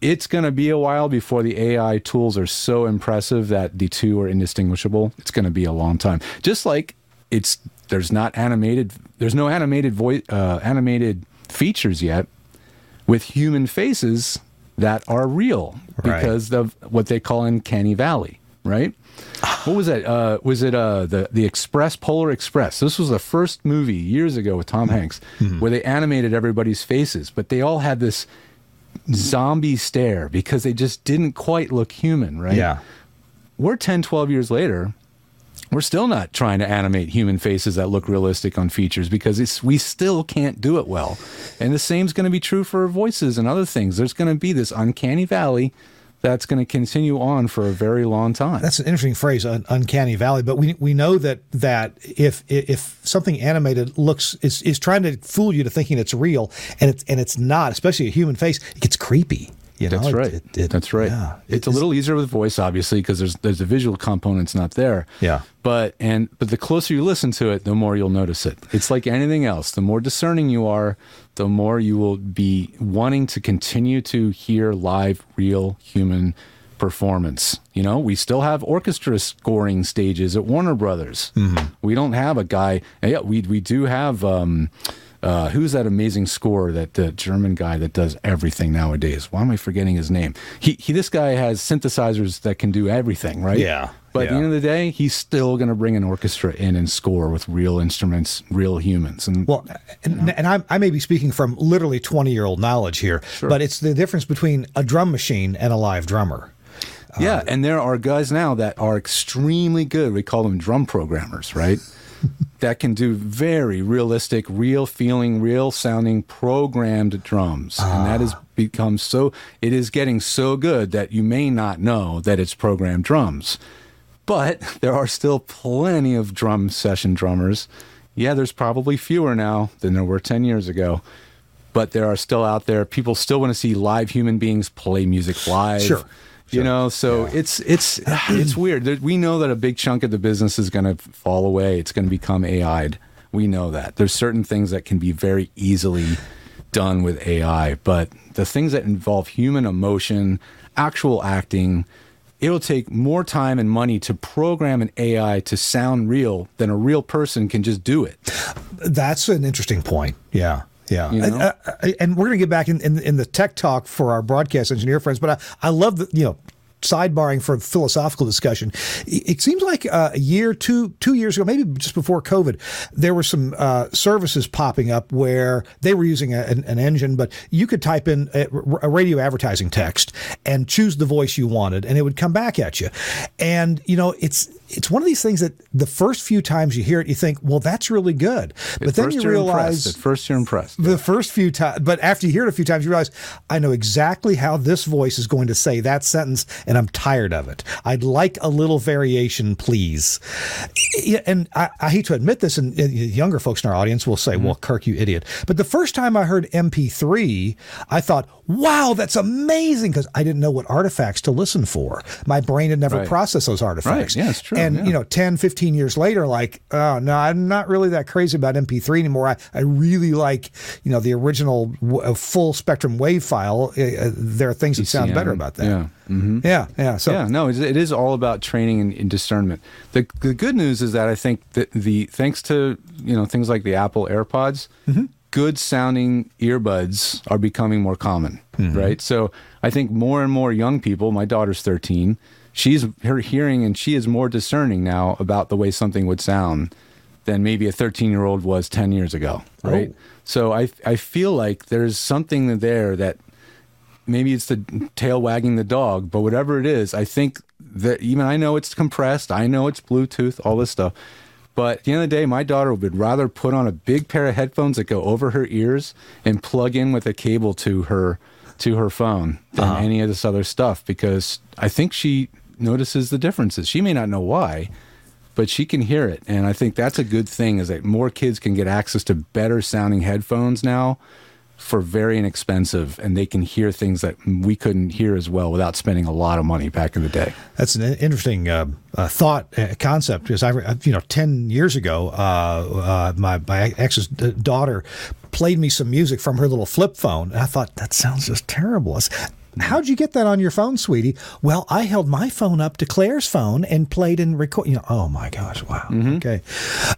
it's going to be a while before the A I tools are so impressive that the two are indistinguishable. It's going to be a long time. Just like it's there's not animated, there's no animated voice, uh, animated features yet with human faces that are real because right. of what they call Uncanny Valley, right? What was that? Uh, was it uh, the the Express, Polar Express? This was the first movie years ago with Tom Hanks mm-hmm. where they animated everybody's faces, but they all had this zombie stare because they just didn't quite look human, right? Yeah. We're ten, twelve years later. We're still not trying to animate human faces that look realistic on features because it's, we still can't do it well. And the same is going to be true for voices and other things. There's going to be this uncanny valley that's going to continue on for a very long time. That's an interesting phrase, un- uncanny valley. But we we know that that if if something animated looks is is trying to fool you to thinking it's real and it's and it's not, especially a human face, it gets creepy. You know? That's right. It, it, it, that's right. Yeah. It's, it's a little easier with voice, obviously, because there's there's a visual component's not there. Yeah. But and but the closer you listen to it, the more you'll notice it. It's like anything else. The more discerning you are, the more you will be wanting to continue to hear live, real human performance. You know, we still have orchestra scoring stages at Warner Brothers. Mm-hmm. We don't have a guy. Yeah, we we do have. Um, Uh, who's that amazing scorer, that the German guy that does everything nowadays? Why am I forgetting his name? He, he this guy has synthesizers that can do everything, right? Yeah. But yeah. at the end of the day, he's still going to bring an orchestra in and score with real instruments, real humans. And well, and, you know. and I, I may be speaking from literally twenty-year-old knowledge here, sure. but it's the difference between a drum machine and a live drummer. Yeah, uh, and there are guys now that are extremely good. We call them drum programmers, right? That can do very realistic, real feeling, real sounding programmed drums. Ah. And that has become so, it is getting so good that you may not know that it's programmed drums. But there are still plenty of drum session drummers. Yeah, there's probably fewer now than there were ten years ago. But there are still out there. People still want to see live human beings play music live. Sure. Sure. You know, so yeah. it's it's it's weird. We know that a big chunk of the business is going to fall away. It's going to become A I'd. We know that. There's certain things that can be very easily done with A I, but the things that involve human emotion, actual acting, it'll take more time and money to program an A I to sound real than a real person can just do it. That's an interesting point. Yeah. Yeah, you know? and, uh, and we're going to get back in, in in the tech talk for our broadcast engineer friends, but I, I love the, you know, sidebarring for a philosophical discussion. It seems like uh, a year, two two years ago, maybe just before COVID, there were some uh, services popping up where they were using a, an, an engine, but you could type in a, a radio advertising text and choose the voice you wanted, and it would come back at you. And, you know, it's it's one of these things that the first few times you hear it, you think, well, that's really good. But at then you realize... At first you're impressed. The yeah. first few times, but after you hear it a few times, you realize, I know exactly how this voice is going to say that sentence, and I'm tired of it. I'd like a little variation, please. And I, I hate to admit this, and younger folks in our audience will say, mm-hmm. well, Kirk, you idiot. But the first time I heard M P three, I thought, wow, that's amazing, because I didn't know what artifacts to listen for. My brain had never right. processed those artifacts. Right. Yeah, it's true. And, yeah. you know, ten, fifteen years later, like, oh, no, I'm not really that crazy about M P three anymore. I, I really like, you know, the original w- full spectrum wave file. Uh, there are things that sound better about that. Yeah. Mm-hmm. Yeah, yeah. So yeah, no, it is all about training and, and discernment. The, the good news is that I think that the thanks to you know things like the Apple AirPods, mm-hmm. good sounding earbuds are becoming more common, mm-hmm. right? So I think more and more young people. My daughter's thirteen. She's her hearing and she is more discerning now about the way something would sound than maybe a thirteen-year-old was ten years ago, right? Oh. So I I feel like there's something there that. Maybe it's the tail wagging the dog, but whatever it is, I think that even I know it's compressed, I know it's Bluetooth, all this stuff. But at the end of the day, my daughter would rather put on a big pair of headphones that go over her ears and plug in with a cable to her to her phone than uh-huh. any of this other stuff because I think she notices the differences. She may not know why, but she can hear it. And I think that's a good thing, is that more kids can get access to better sounding headphones now for very inexpensive, and they can hear things that we couldn't hear as well without spending a lot of money back in the day. That's an interesting uh, uh, thought uh, concept, because I, you know, ten years ago, uh, uh, my, my ex's daughter played me some music from her little flip phone, and I thought, that sounds just terrible. It's, how'd you get that on your phone, sweetie? Well, I held my phone up to Claire's phone and played and recorded. You know, oh my gosh, wow. Mm-hmm. Okay.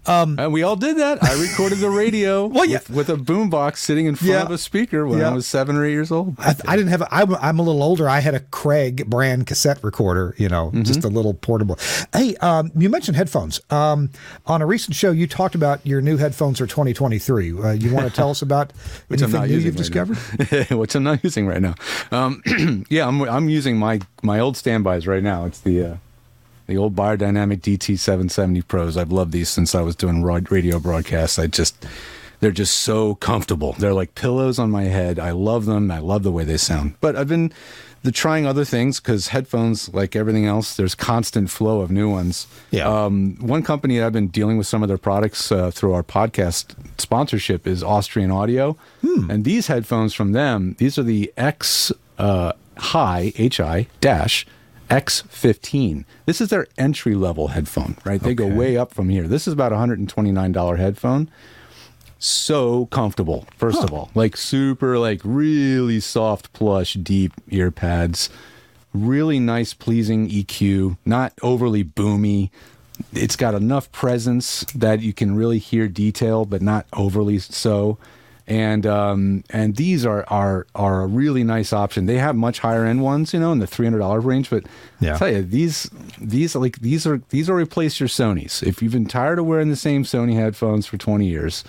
Um, and we all did that. I recorded the radio well, yeah. with, with a boombox sitting in front yeah. of a speaker when yeah. I was seven or eight years old. I, I didn't have, a, I'm, I'm a little older. I had a Craig brand cassette recorder, you know, mm-hmm. just a little portable. Hey, um, you mentioned headphones. Um, on a recent show, you talked about your new headphones for twenty twenty-three. Uh, you want to tell us about anything new you've right discovered? Which I'm not using right now. Um, yeah, I'm I'm using my, my old standbys right now. It's the uh, the old Biodynamic D T seven seventy Pros. I've loved these since I was doing radio broadcasts. I just they're just so comfortable. They're like pillows on my head. I love them. I love the way they sound. But I've been the, trying other things, because headphones, like everything else, there's constant flow of new ones. Yeah. Um, one company that I've been dealing with some of their products uh, through our podcast sponsorship is Austrian Audio. Hmm. And these headphones from them, these are the X. Uh, Hi, H I, dash, X fifteen. This is their entry-level headphone, right? They okay. go way up from here. This is about a one hundred twenty-nine dollars headphone. So comfortable, first huh. of all. Like super, like really soft, plush, deep ear pads. Really nice, pleasing E Q. Not overly boomy. It's got enough presence that you can really hear detail, but not overly so. And um, and these are, are are a really nice option. They have much higher end ones, you know, in the three hundred dollar range. But yeah. I tell you, these these are like these are these will replace your Sonys. If you've been tired of wearing the same Sony headphones for twenty years,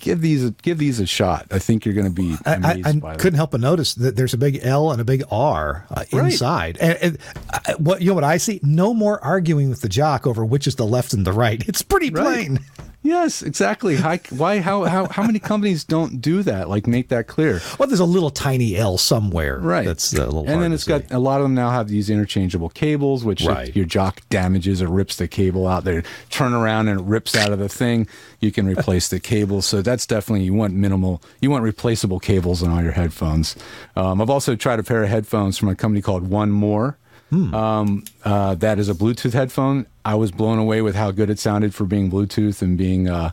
give these give these a shot. I think you're going to be amazed I, I, by I couldn't help but notice that there's a big L and a big R uh, right. inside. And, and uh, what you know what I see? No more arguing with the jock over which is the left and the right. It's pretty plain. Right. Yes, exactly. How, why? How, how? How many companies don't do that? Like, make that clear. Well, there's a little tiny L somewhere, right? That's a little. And then it's got see. a lot of them now have these interchangeable cables, which right. if your jock damages or rips the cable out, they turn around and it rips out of the thing. You can replace the cable. So that's definitely you want minimal. You want replaceable cables on all your headphones. Um, I've also tried a pair of headphones from a company called One More. Hmm. Um, uh, that is a Bluetooth headphone. I was blown away with how good it sounded for being Bluetooth and being, uh,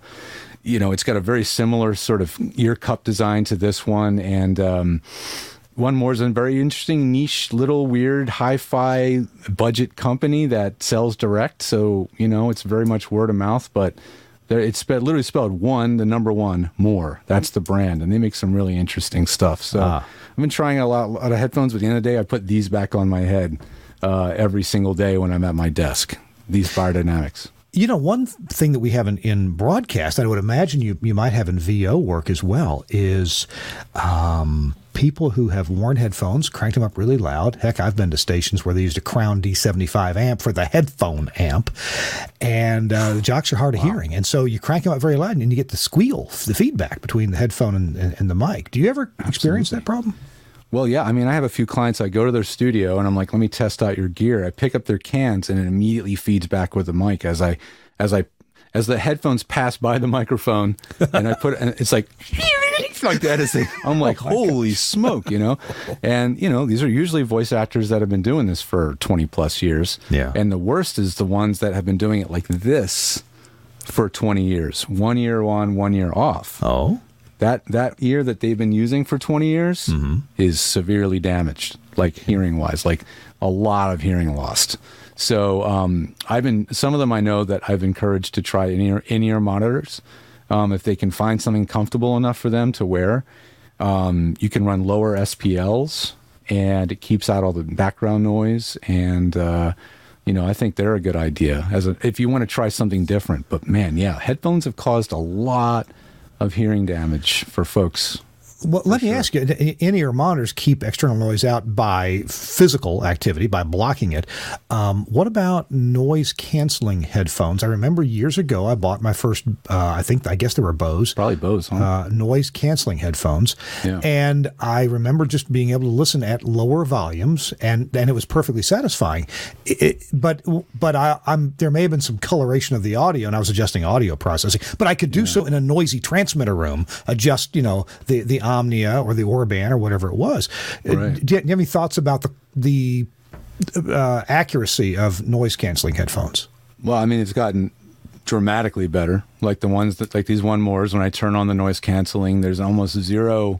you know, it's got a very similar sort of ear cup design to this one. And um, One More is a very interesting niche, little weird hi-fi budget company that sells direct. So, you know, it's very much word of mouth, but they're, it's spe- literally spelled one, the number one, more. That's the brand. And they make some really interesting stuff. So ah. I've been trying a lot, a lot of headphones, but at the end of the day, I put these back on my head. Uh, every single day when I'm at my desk, these Biodynamics. You know, one thing that we have in, in broadcast, I would imagine you, you might have in V O work as well, is um, people who have worn headphones, cranked them up really loud. Heck, I've been to stations where they used a Crown D seventy-five amp for the headphone amp, and uh, the jocks are hard of wow. hearing. And so you crank them up very loud, and you get the squeal, the feedback between the headphone and, and, and the mic. Do you ever Absolutely. experience that problem? Well, yeah. I mean, I have a few clients. I go to their studio and I'm like, "Let me test out your gear." I pick up their cans and it immediately feeds back with the mic as I, as I, as the headphones pass by the microphone, and I put and it's like, like that. As they, I'm like, oh "Holy gosh. smoke!" You know, and you know, these are usually voice actors that have been doing this for twenty plus years. Yeah. And the worst is the ones that have been doing it like this for twenty years, one ear on, one ear off. Oh. That that ear that they've been using for twenty years mm-hmm. is severely damaged, like hearing-wise, like a lot of hearing lost. So um, I've been some of them I know that I've encouraged to try in-ear, in-ear monitors. Um, if they can find something comfortable enough for them to wear, um, you can run lower S P Ls, and it keeps out all the background noise. And, uh, you know, I think they're a good idea as a, if you want to try something different. But, man, yeah, headphones have caused a lot of hearing damage for folks. Well, let me sure. ask you, in-ear monitors keep external noise out by physical activity, by blocking it. Um, what about noise-canceling headphones? I remember years ago I bought my first, uh, I think, I guess they were Bose. Probably Bose, huh? Uh, noise-canceling headphones. Yeah. And I remember just being able to listen at lower volumes, and, and it was perfectly satisfying. It, it, but but I, I'm there may have been some coloration of the audio, and I was adjusting audio processing. But I could do yeah. so in a noisy transmitter room, adjust, you know, the, the Omnia or the Orban or whatever it was. Right. Do, you, do you have any thoughts about the the uh, accuracy of noise canceling headphones? Well, I mean, it's gotten dramatically better. Like the ones that, like these One Mores, when I turn on the noise canceling, there's almost zero,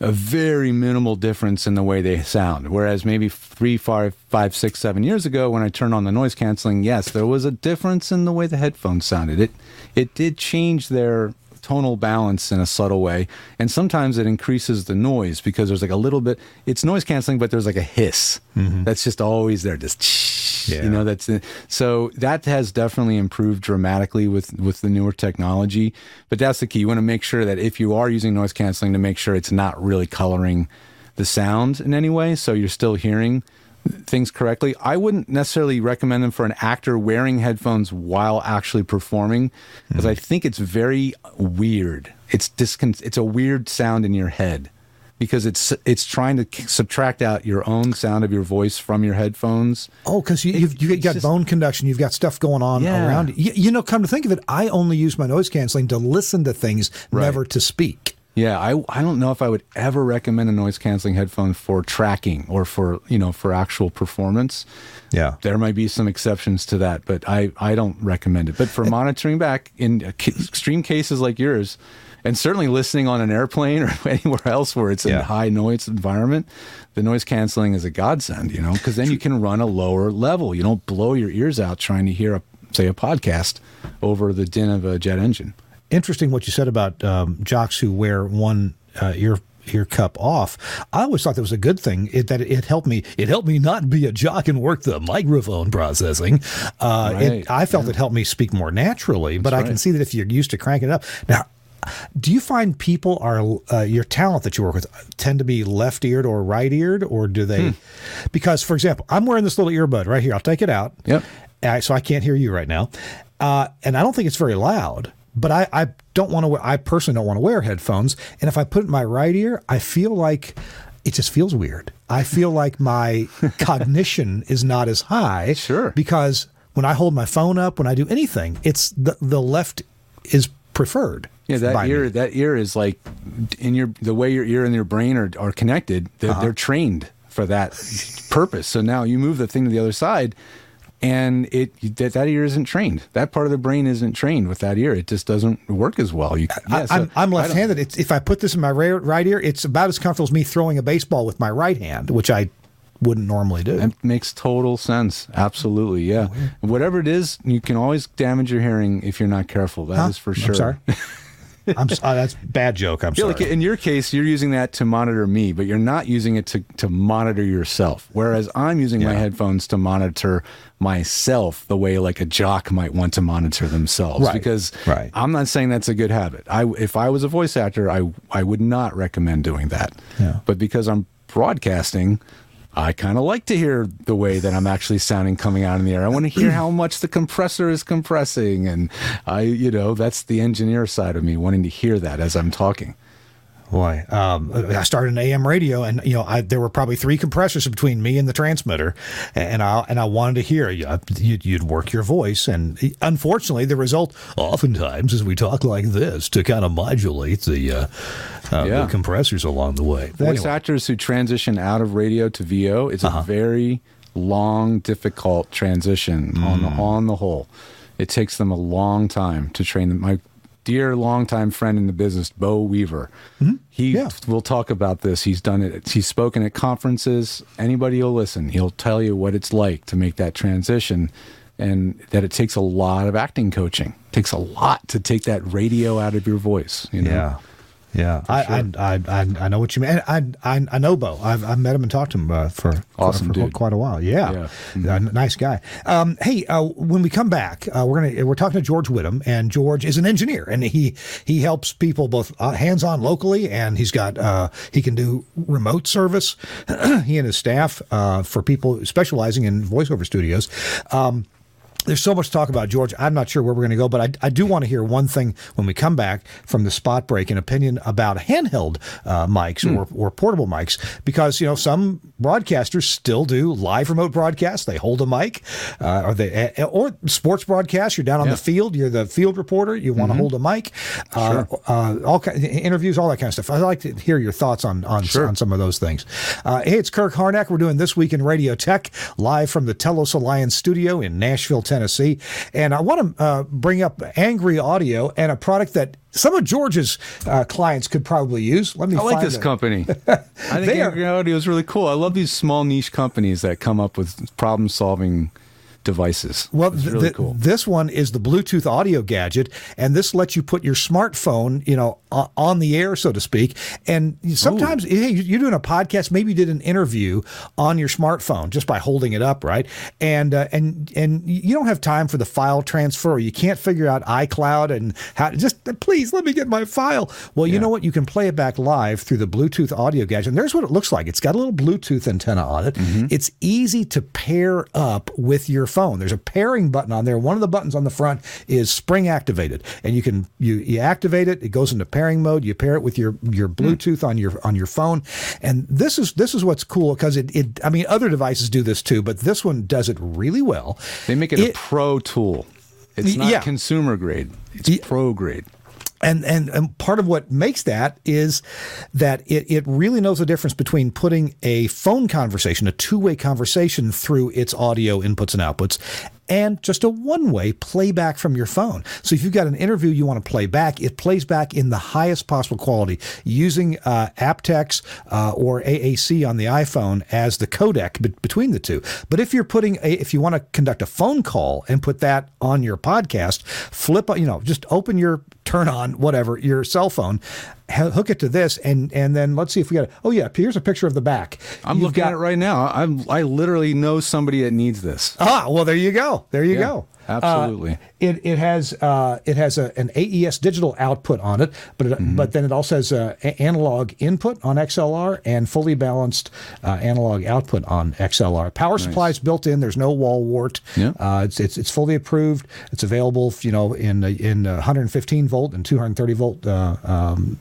a very minimal difference in the way they sound. Whereas maybe three, five, five, six, seven years ago, when I turned on the noise canceling, yes, there was a difference in the way the headphones sounded. It it did change their tonal balance in a subtle way, and sometimes it increases the noise because there's like a little bit, it's noise canceling, but there's like a hiss mm-hmm. that's just always there, just yeah. you know, that's it. So that has definitely improved dramatically with with the newer technology, but that's the key. You want to make sure that if you are using noise canceling, to make sure it's not really coloring the sound in any way, so you're still hearing things correctly. I wouldn't necessarily recommend them for an actor wearing headphones while actually performing, because mm. I think it's very weird. It's discon- It's a weird sound in your head, because it's it's trying to subtract out your own sound of your voice from your headphones. Oh, because you, you've you got just, bone conduction, you've got stuff going on yeah. around you. You know, come to think of it, I only use my noise canceling to listen to things, right. never to speak. Yeah, I, I don't know if I would ever recommend a noise-canceling headphone for tracking or for, you know, for actual performance. Yeah. There might be some exceptions to that, but I, I don't recommend it. But for monitoring back in extreme cases like yours, and certainly listening on an airplane or anywhere else where it's yeah. in a high-noise environment, the noise-canceling is a godsend, you know, because then you can run a lower level. You don't blow your ears out trying to hear, a, say, a podcast over the din of a jet engine. Interesting what you said about um, jocks who wear one uh, ear ear cup off. I always thought that was a good thing. It, that it, it helped me. It helped me not be a jock and work the microphone processing. Uh, right. it, I felt yeah. it helped me speak more naturally. That's but right. I can see that if you're used to cranking it up now. Do you find people are uh, your talent that you work with tend to be left-eared or right-eared, or do they? Hmm. Because, for example, I'm wearing this little earbud right here. I'll take it out. Yep. I, so I can't hear you right now, uh, and I don't think it's very loud. But I, I don't want to. I personally don't want to wear headphones. And if I put it in my right ear, I feel like it just feels weird. I feel like my cognition is not as high. Sure. Because when I hold my phone up, when I do anything, it's the the left is preferred. Yeah, that ear. Me. That ear is like in your the way your ear and your brain are are connected. They're, uh-huh. they're trained for that purpose. So now you move the thing to the other side. And it that, that ear isn't trained. That part of the brain isn't trained with that ear. It just doesn't work as well. You, yeah, so I'm, I'm left-handed. I it's, if I put this in my right, right ear, it's about as comfortable as me throwing a baseball with my right hand, which I wouldn't normally do. That makes total sense. Absolutely, yeah. Mm-hmm. Whatever it is, you can always damage your hearing if you're not careful. That huh? is for sure. I'm sorry. I'm so, oh, that's a bad joke. I'm yeah, sorry. Like in your case, you're using that to monitor me, but you're not using it to, to monitor yourself. Whereas I'm using yeah. my headphones to monitor myself the way like a jock might want to monitor themselves. Right. Because right. I'm not saying that's a good habit. I, if I was a voice actor, I, I would not recommend doing that. Yeah. But because I'm broadcasting, I kind of like to hear the way that I'm actually sounding coming out in the air. I want to hear how much the compressor is compressing. And I, you know, that's the engineer side of me wanting to hear that as I'm talking. Boy, um, I started an A M radio, and you know, I, there were probably three compressors between me and the transmitter, and I and I wanted to hear you'd, you'd work your voice, and unfortunately, the result oftentimes is we talk like this to kind of modulate the, uh, uh, yeah. the compressors along the way. Voice anyway. Actors who transition out of radio to V O, it's uh-huh. a very long, difficult transition mm. on the, on the whole. It takes them a long time to train them. My, Dear longtime friend in the business, Bo Weaver. Mm-hmm. He yeah. will talk about this. He's done it. He's spoken at conferences. Anybody who'll listen, he'll tell you what it's like to make that transition, and that it takes a lot of acting coaching. It takes a lot to take that radio out of your voice. You know? Yeah. Yeah, I, sure. I, I I I know what you mean. I I I know Bo. I've I've met him and talked to him uh, for, awesome for, for quite a while. Yeah, yeah. Mm-hmm. Uh, nice guy. Um, hey, uh, when we come back, uh, we're gonna we're talking to George Whittam, and George is an engineer, and he he helps people both uh, hands on locally, and he's got uh, he can do remote service. He and his staff uh, for people specializing in voiceover studios. Um, There's so much to talk about, George. I'm not sure where we're going to go, but I, I do want to hear one thing when we come back from the spot break, an opinion about handheld uh, mics mm. or, or portable mics, because, you know, some broadcasters still do live remote broadcasts. They hold a mic uh, or they or sports broadcasts. You're down on yeah. the field. You're the field reporter. You want mm-hmm. to hold a mic, uh, sure. uh, all kind, interviews, all that kind of stuff. I'd like to hear your thoughts on, on, sure. on some of those things. Uh, hey, it's Kirk Harnack. We're doing This Week in Radio Tech live from the Telos Alliance studio in Nashville, Tennessee. Tennessee. And I want to uh, bring up Angry Audio and a product that some of George's uh, clients could probably use. Let me. I like find this a... company. I think Angry Audio is really cool. I love these small niche companies that come up with problem-solving devices. Well, th- really cool. th- this one is the Bluetooth audio gadget, and this lets you put your smartphone, you know, uh, on the air, so to speak. And sometimes, Ooh. hey, you're doing a podcast, maybe you did an interview on your smartphone just by holding it up, right? And uh, and and you don't have time for the file transfer. You can't figure out iCloud and how. Just please let me get my file. Well, yeah. you know what? You can play it back live through the Bluetooth audio gadget. And there's what it looks like. It's got a little Bluetooth antenna on it. Mm-hmm. It's easy to pair up with your phone. There's a pairing button on there. One of the buttons on the front is spring activated, and you can you, you activate it. It goes into pairing mode. You pair it with your your Bluetooth mm. on your on your phone, and this is this is what's cool because it, it. I mean, other devices do this too, but this one does it really well. They make it, it a pro tool. It's not yeah. consumer grade. It's yeah. pro grade. And, and and part of what makes that is that it, it really knows the difference between putting a phone conversation, a two-way conversation through its audio inputs and outputs, and just a one-way playback from your phone. So if you've got an interview you want to play back, it plays back in the highest possible quality using uh, aptX uh, or A A C on the iPhone as the codec be- between the two. But if you're putting, a, if you want to conduct a phone call and put that on your podcast, flip, you know, just open your, turn on whatever your cell phone. Hook it to this, and, and then let's see if we got it. Oh, yeah, here's a picture of the back. I'm You've looking got, at it right now. I'm, I literally know somebody that needs this. Ah, well, there you go. There you yeah, go. Absolutely. Uh, it it has uh, it has a, an A E S digital output on it, but it, mm-hmm. but then it also has uh, analog input on X L R and fully balanced uh, analog output on X L R. Power nice. supply is built in. There's no wall wart. Yeah. Uh, it's it's it's fully approved. It's available, you know, in in one fifteen volt and two thirty volt. Uh, um,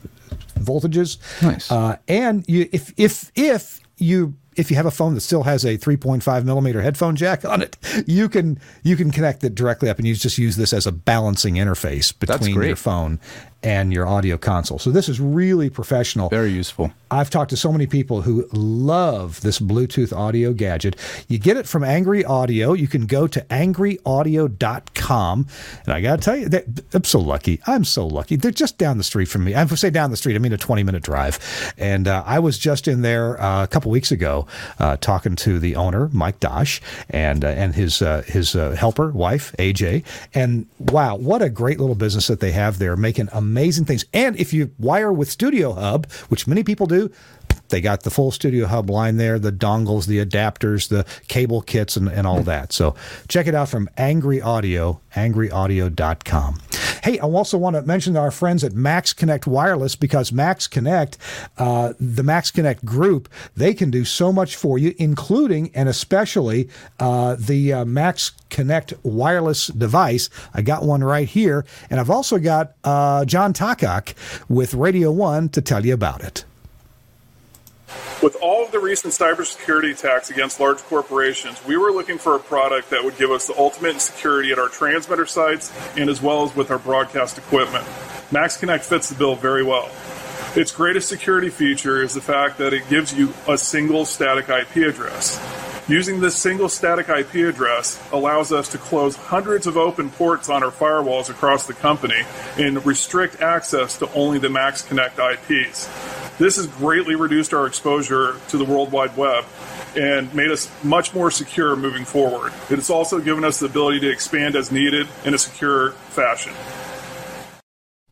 voltages. Nice. Uh, and you, if if if you if you have a phone that still has a three point five millimeter headphone jack on it, you can you can connect it directly up, and you just use this as a balancing interface between your phone and your audio console. So this is really professional. Very useful. I've talked to so many people who love this Bluetooth audio gadget. You get it from Angry Audio. You can go to angry audio dot com. And I got to tell you, I'm so lucky. I'm so lucky. They're just down the street from me. I say down the street, I mean a twenty-minute drive. And uh, I was just in there uh, a couple weeks ago uh, talking to the owner, Mike Dosh, and uh, and his, uh, his uh, helper, wife, A J. And wow, what a great little business that they have there, making amazing Amazing things. And if you wire with Studio Hub, which many people do, they got the full Studio Hub line there, the dongles, the adapters, the cable kits, and, and all that. So check it out from Angry Audio, angry audio dot com. Hey, I also want to mention our friends at MaxConnect Wireless, because MaxConnect, uh, the MaxConnect group, they can do so much for you, including and especially uh, the uh, MaxConnect Wireless device. I got one right here, and I've also got uh, John Takach with Radio One to tell you about it. With all of the recent cybersecurity attacks against large corporations, we were looking for a product that would give us the ultimate security at our transmitter sites and as well as with our broadcast equipment. MaxConnect fits the bill very well. Its greatest security feature is the fact that it gives you a single static I P address. Using this single static I P address allows us to close hundreds of open ports on our firewalls across the company and restrict access to only the MaxConnect I Ps. This has greatly reduced our exposure to the World Wide Web and made us much more secure moving forward. It has also given us the ability to expand as needed in a secure fashion.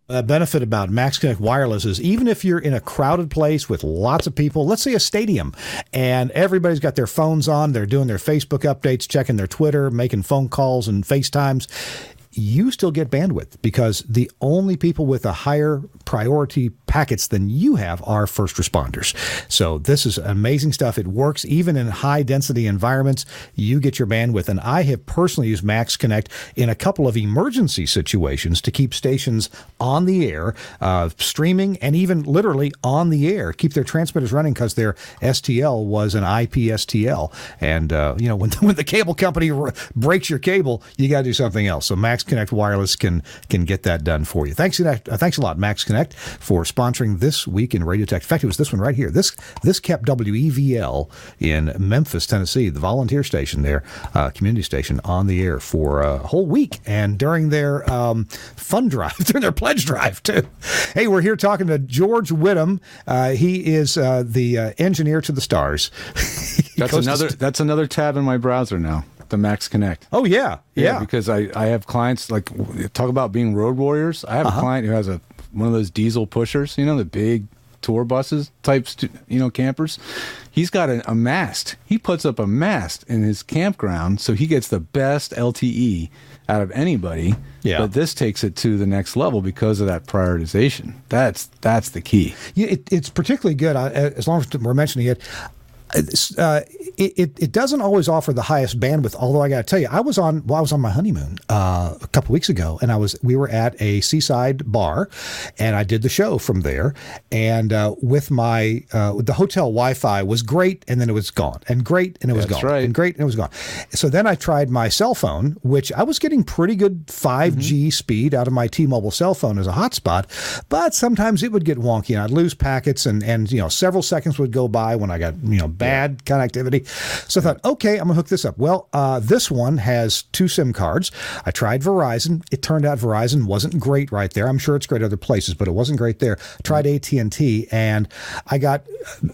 uh, benefit about MaxConnect Wireless is even if you're in a crowded place with lots of people, let's say a stadium, and everybody's got their phones on, they're doing their Facebook updates, checking their Twitter, making phone calls and FaceTimes, you still get bandwidth because the only people with a higher priority packets than you have are first responders. So this is amazing stuff. It works even in high density environments. You get your bandwidth. And I have personally used MaxConnect in a couple of emergency situations to keep stations on the air, uh, streaming, and even literally on the air, keep their transmitters running because their S T L was an I P S T L. And, uh, you know, when, when the cable company r- breaks your cable, you got to do something else. So Max MaxConnect Wireless can can get that done for you. Thanks, uh, thanks a lot, MaxConnect, for sponsoring This Week in Radio Tech. In fact, it was this one right here. This this kept W E V L in Memphis, Tennessee, the volunteer station there, uh, community station, on the air for a whole week and during their um, fund drive, during their pledge drive, too. Hey, we're here talking to George Whittam. Uh, he is uh, the uh, engineer to the stars. that's another. St- that's another tab in my browser now. The MaxConnect. Oh yeah. yeah, yeah. Because I, I have clients like talk about being road warriors. I have uh-huh. a client who has a one of those diesel pushers, you know, the big tour buses types, you know, campers. He's got a, a mast. He puts up a mast in his campground, so he gets the best L T E out of anybody. Yeah. But this takes it to the next level because of that prioritization. That's that's the key. Yeah, it, it's particularly good. I, as long as we're mentioning it. Uh, it, it it doesn't always offer the highest bandwidth. Although I got to tell you, I was on well, I was on my honeymoon uh, a couple weeks ago, and I was we were at a seaside bar, and I did the show from there. And uh, with my uh, the hotel Wi-Fi was great, and then it was gone, and great, and it was That's gone, right. and great, and it was gone. So then I tried my cell phone, which I was getting pretty good five G mm-hmm. speed out of my T-Mobile cell phone as a hotspot, but sometimes it would get wonky, and I'd lose packets, and and you know several seconds would go by when I got you know. bad connectivity. So I thought, okay, I'm going to hook this up. Well, uh, this one has two SIM cards. I tried Verizon. It turned out Verizon wasn't great right there. I'm sure it's great other places, but it wasn't great there. I tried A T and T, and I got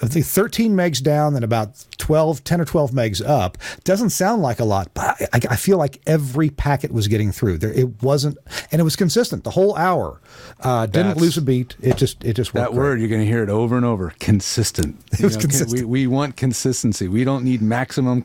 I think thirteen megs down and about twelve, ten or twelve megs up. Doesn't sound like a lot, but I, I feel like every packet was getting through. There, it wasn't, and it was consistent the whole hour. Uh, didn't That's, lose a beat. It just, it just worked. That word, you're going to hear it over and over. Consistent. It was you know, consistent. We, we want consistency. We don't need maximum,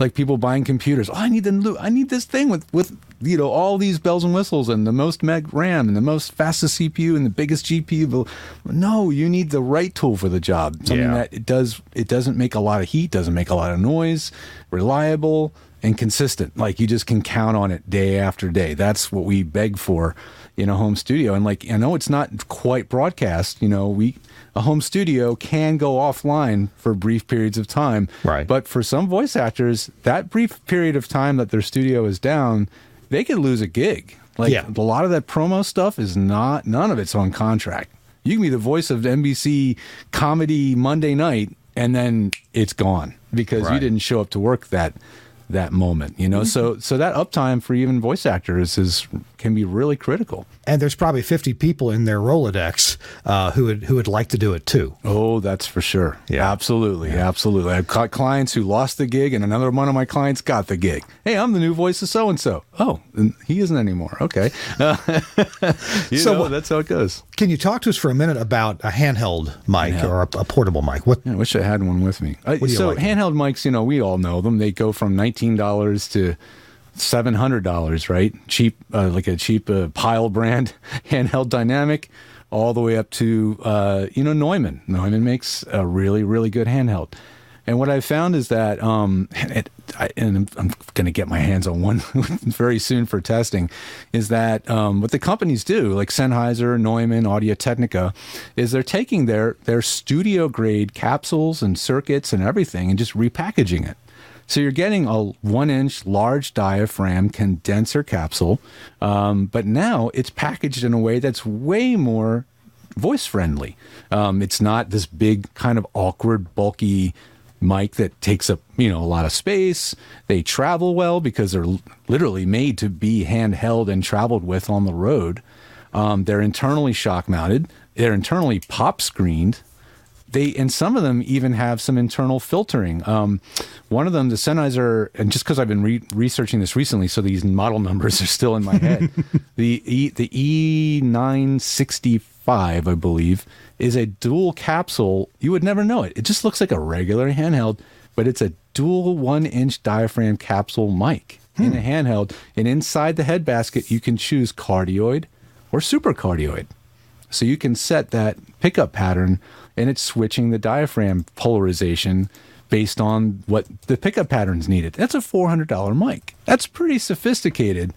like people buying computers. Oh, I need the I need this thing with with you know all these bells and whistles and the most meg RAM and the most fastest C P U and the biggest G P U. No, you need the right tool for the job. Something yeah. that it does it doesn't make a lot of heat, doesn't make a lot of noise, reliable and consistent. Like you just can count on it day after day. That's what we beg for in a home studio. And like I know it's not quite broadcast. You know we. A home studio can go offline for brief periods of time. Right. But for some voice actors, that brief period of time that their studio is down, they could lose a gig. Like yeah. a lot of that promo stuff is not, none of it's on contract. You can be the voice of N B C comedy Monday night, and then it's gone because right. you didn't show up to work that that moment, you know, mm-hmm. so so that uptime for even voice actors is can be really critical. And there's probably fifty people in their Rolodex uh, who would who would like to do it too. Oh, that's for sure. Yeah, absolutely, yeah. absolutely. I've caught clients who lost the gig, and another one of my clients got the gig. Hey, I'm the new voice of so and so. Oh, he isn't anymore. Okay, uh, you so know, that's how it goes. Can you talk to us for a minute about a handheld mic handheld. or a, a portable mic? What? Yeah, I wish I had one with me. I, so like? Handheld mics, you know, we all know them. They go from nineteen dollars to seven hundred dollars, right? Cheap, uh, like a cheap uh, Pile brand handheld dynamic, all the way up to uh, you know Neumann. Neumann makes a really, really good handheld. And what I found is that, um, it, I, and I'm going to get my hands on one very soon for testing, is that um, what the companies do, like Sennheiser, Neumann, Audio-Technica, is they're taking their their studio grade capsules and circuits and everything and just repackaging it. So you're getting a one-inch large diaphragm condenser capsule, um, but now it's packaged in a way that's way more voice-friendly. Um, it's not this big kind of awkward, bulky mic that takes up you know a lot of space. They travel well because they're l- literally made to be handheld and traveled with on the road. Um, they're internally shock-mounted. They're internally pop-screened. they, and some of them even have some internal filtering. Um, one of them, the Sennheiser, and just because I've been re- researching this recently, so these model numbers are still in my head. the e, the E nine sixty-five, I believe, is a dual capsule. You would never know it. It just looks like a regular handheld, but it's a dual one-inch diaphragm capsule mic hmm. in a handheld. And inside the head basket, you can choose cardioid or super cardioid. So you can set that pickup pattern, and it's switching the diaphragm polarization based on what the pickup pattern's needed. That's a four hundred dollars mic. That's pretty sophisticated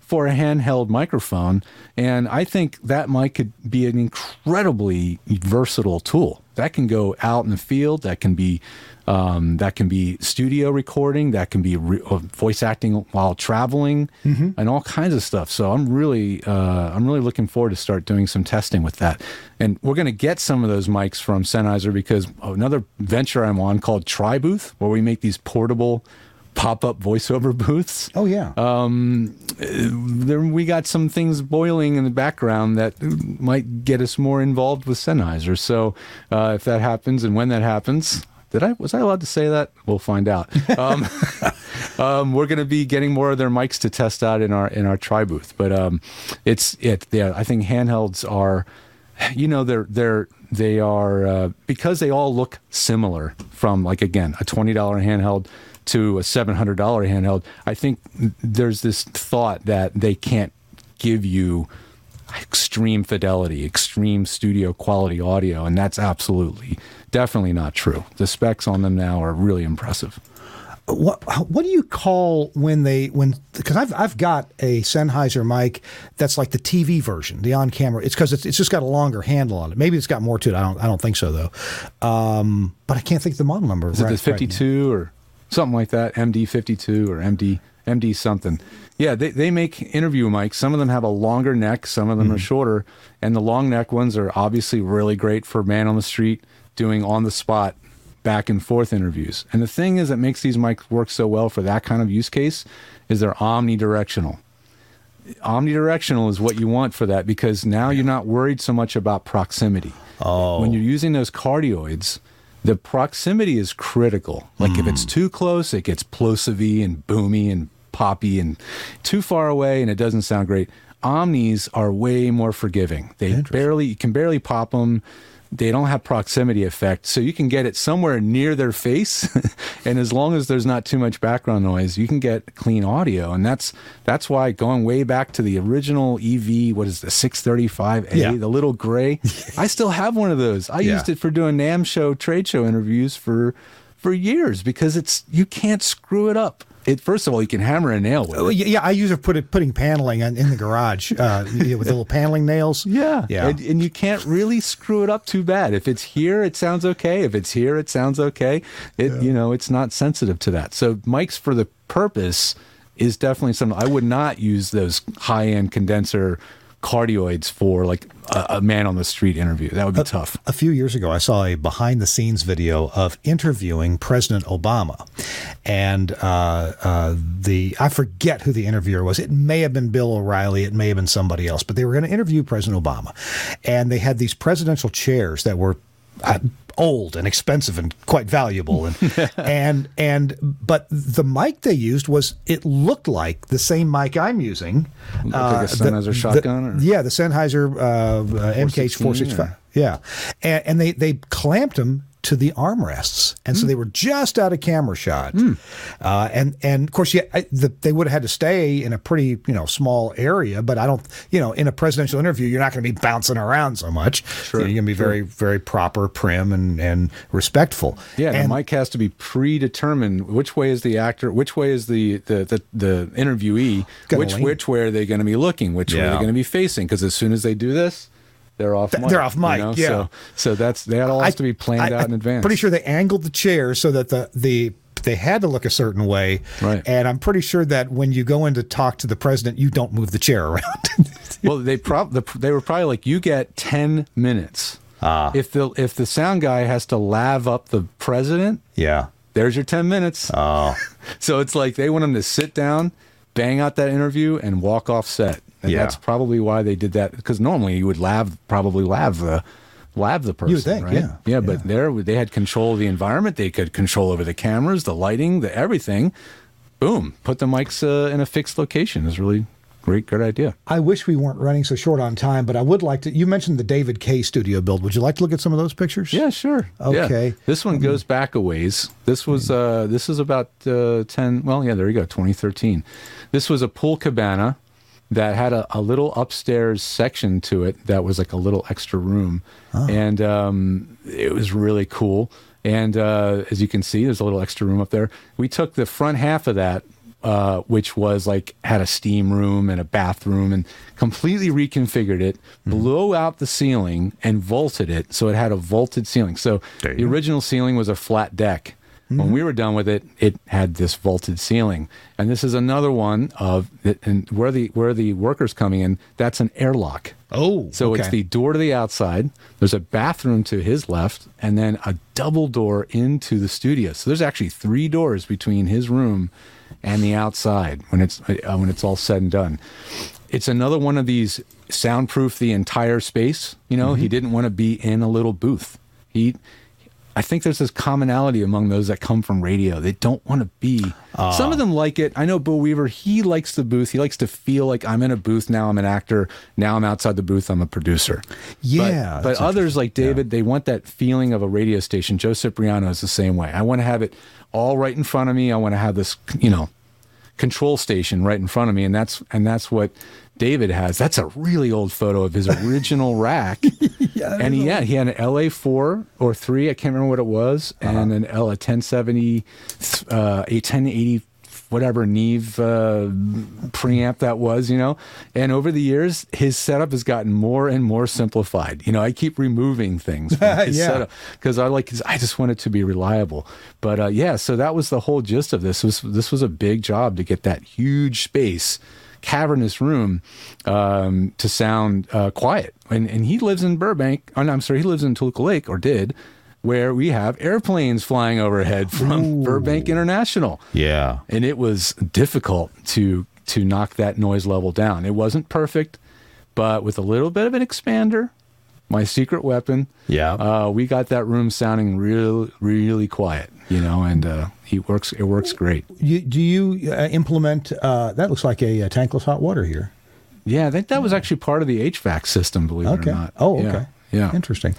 for a handheld microphone, and I think that mic could be an incredibly versatile tool. That can go out in the field. That can be um, that can be studio recording. That can be re- voice acting while traveling, mm-hmm. and all kinds of stuff. So I'm really uh, I'm really looking forward to start doing some testing with that. And we're going to get some of those mics from Sennheiser, because another venture I'm on called TriBooth, where we make these portable pop-up voiceover booths. Oh, yeah. Um, then we got some things boiling in the background that might get us more involved with Sennheiser. So uh, if that happens, and when that happens, did I was I allowed to say that? We'll find out. Um, um, we're going to be getting more of their mics to test out in our in our tri booth. But um, it's it. Yeah, I think handhelds are, you know, they're they're. They are, uh, because they all look similar from, like, again, a twenty dollars handheld to a seven hundred dollars handheld, I think there's this thought that they can't give you extreme fidelity, extreme studio quality audio, and that's absolutely, definitely not true. The specs on them now are really impressive. What what do you call when they when because I've I've got a Sennheiser mic that's like the T V version, the on camera. It's because it's it's just got a longer handle on it. Maybe it's got more to it. I don't I don't think so though. Um, but I can't think of the model number. Is right, it the fifty-two right or something like that? M D fifty-two or M D M D something. Yeah, they they make interview mics. Some of them have a longer neck. Some of them mm-hmm. are shorter. And the long neck ones are obviously really great for man on the street doing on the spot back and forth interviews. And the thing is that makes these mics work so well for that kind of use case is they're omnidirectional. Omnidirectional is what you want for that, because now you're not worried so much about proximity. Oh. When you're using those cardioids, the proximity is critical. Like mm. if it's too close, it gets plosivy and boomy and poppy, and too far away and it doesn't sound great. Omnis are way more forgiving. They barely, you can barely pop them. They don't have proximity effect, so you can get it somewhere near their face, and as long as there's not too much background noise, you can get clean audio. And that's that's why, going way back to the original E V, what is the six thirty-five A, yeah. the little gray, I still have one of those. I yeah. used it for doing NAMM show, trade show interviews for for years, because it's you can't screw it up. It, first of all, you can hammer a nail with it. Oh, yeah, I use it for putting paneling in the garage uh, with the little paneling nails. Yeah, yeah. And, and you can't really screw it up too bad. If it's here, it sounds okay. If it's here, it sounds okay. It, yeah. You know, it's not sensitive to that. So mics for the purpose is definitely something. I would not use those high-end condenser cardioids for, like, a, a man on the street interview. That would be a, tough. A few years ago, I saw a behind the scenes video of interviewing President Obama, and uh, uh, the I forget who the interviewer was. It may have been Bill O'Reilly. It may have been somebody else. But they were going to interview President Obama, and they had these presidential chairs that were uh, old and expensive and quite valuable. And and and but the mic they used was, it looked like the same mic I'm using. Looked uh, like a Sennheiser the, shotgun? The, or? Yeah, the Sennheiser uh, uh, M K four sixty-five. Yeah. And, and they, they clamped them to the armrests. And mm. so they were just out of camera shot. Mm. Uh, and, and of course, yeah, I, the, they would have had to stay in a pretty, you know, small area, but I don't, you know, in a presidential interview, you're not going to be bouncing around so much. Sure. So you're going to be sure. very, very proper, prim, and, and respectful. Yeah, and the mic has to be predetermined. Which way is the actor? Which way is the, the, the, the interviewee? Which, which way are they going to be looking? Which yeah. way are they going to be facing? Because as soon as they do this, They're off mic. They're off mic, you know? yeah. So, so that's that all has I, to be planned I, out in advance. I'm pretty sure they angled the chair so that the, the they had to look a certain way. Right. And I'm pretty sure that when you go in to talk to the president, you don't move the chair around. Well, they prob- the, they were probably like, you get ten minutes. Uh, if the if the sound guy has to lav up the president, yeah. there's your ten minutes. Uh, so it's like they want him to sit down, bang out that interview, and walk off set. And yeah. that's probably why they did that, because normally you would lav, probably lav the lab the person, you think, right? Yeah. yeah, yeah. But there they had control of the environment. They could control over the cameras, the lighting, the everything. Boom, put the mics uh, in a fixed location. It's really great, good idea. I wish we weren't running so short on time, but I would like to. You mentioned the David Kay studio build. Would you like to look at some of those pictures? Yeah, sure. Okay. Yeah. This one goes back a ways. This was uh, this is about uh, ten. Well, yeah, there you go, twenty thirteen. This was a pool cabana that had a, a little upstairs section to it that was like a little extra room, oh. and um, it was really cool. And uh, as you can see, there's a little extra room up there. We took the front half of that, uh, which was like had a steam room and a bathroom, and completely reconfigured it, mm-hmm. blew out the ceiling, and vaulted it. So it had a vaulted ceiling. So the go. original ceiling was a flat deck. Mm-hmm. When we were done with it, it had this vaulted ceiling. And this is another one of, and where the where the workers coming in, that's an airlock. Oh, so okay. It's the door to the outside. There's a bathroom to his left, and then a double door into the studio. So there's actually three doors between his room and the outside when it's uh, when it's all said and done. It's another one of these soundproof the entire space. You know, mm-hmm. he didn't want to be in a little booth. He, I think there's this commonality among those that come from radio. They don't want to be. Uh, Some of them like it. I know Bo Weaver, he likes the booth. He likes to feel like I'm in a booth. Now I'm an actor. Now I'm outside the booth. I'm a producer. Yeah. But, but others like David, yeah. they want that feeling of a radio station. Joe Cipriano is the same way. I want to have it all right in front of me. I want to have this, you know, control station right in front of me. And that's, and that's what David has. That's a really old photo of his original rack. yeah, and he had, he had an L A four or three, I can't remember what it was, uh-huh. and an L, a ten seventy, uh, a ten eighty, whatever Neve uh, preamp that was, you know. And over the years, his setup has gotten more and more simplified. You know, I keep removing things from his yeah. setup because I like his, I just want it to be reliable. But uh, yeah, so that was the whole gist of this. This was, this was a big job to get that huge space, cavernous room, um, to sound uh, quiet. And and he lives in Burbank. Oh, no, I'm sorry, he lives in Toluca Lake, or did, where we have airplanes flying overhead from Ooh. Burbank International. Yeah. And it was difficult to to knock that noise level down. It wasn't perfect, but with a little bit of an expander, my secret weapon, yeah, uh, we got that room sounding real, really quiet, you know, and uh, he works. it works great. You, do you uh, implement, uh, that looks like a, a tankless hot water here. Yeah, I think that was actually part of the H V A C system, believe okay. it or not. Oh, okay. Yeah. Yeah, interesting.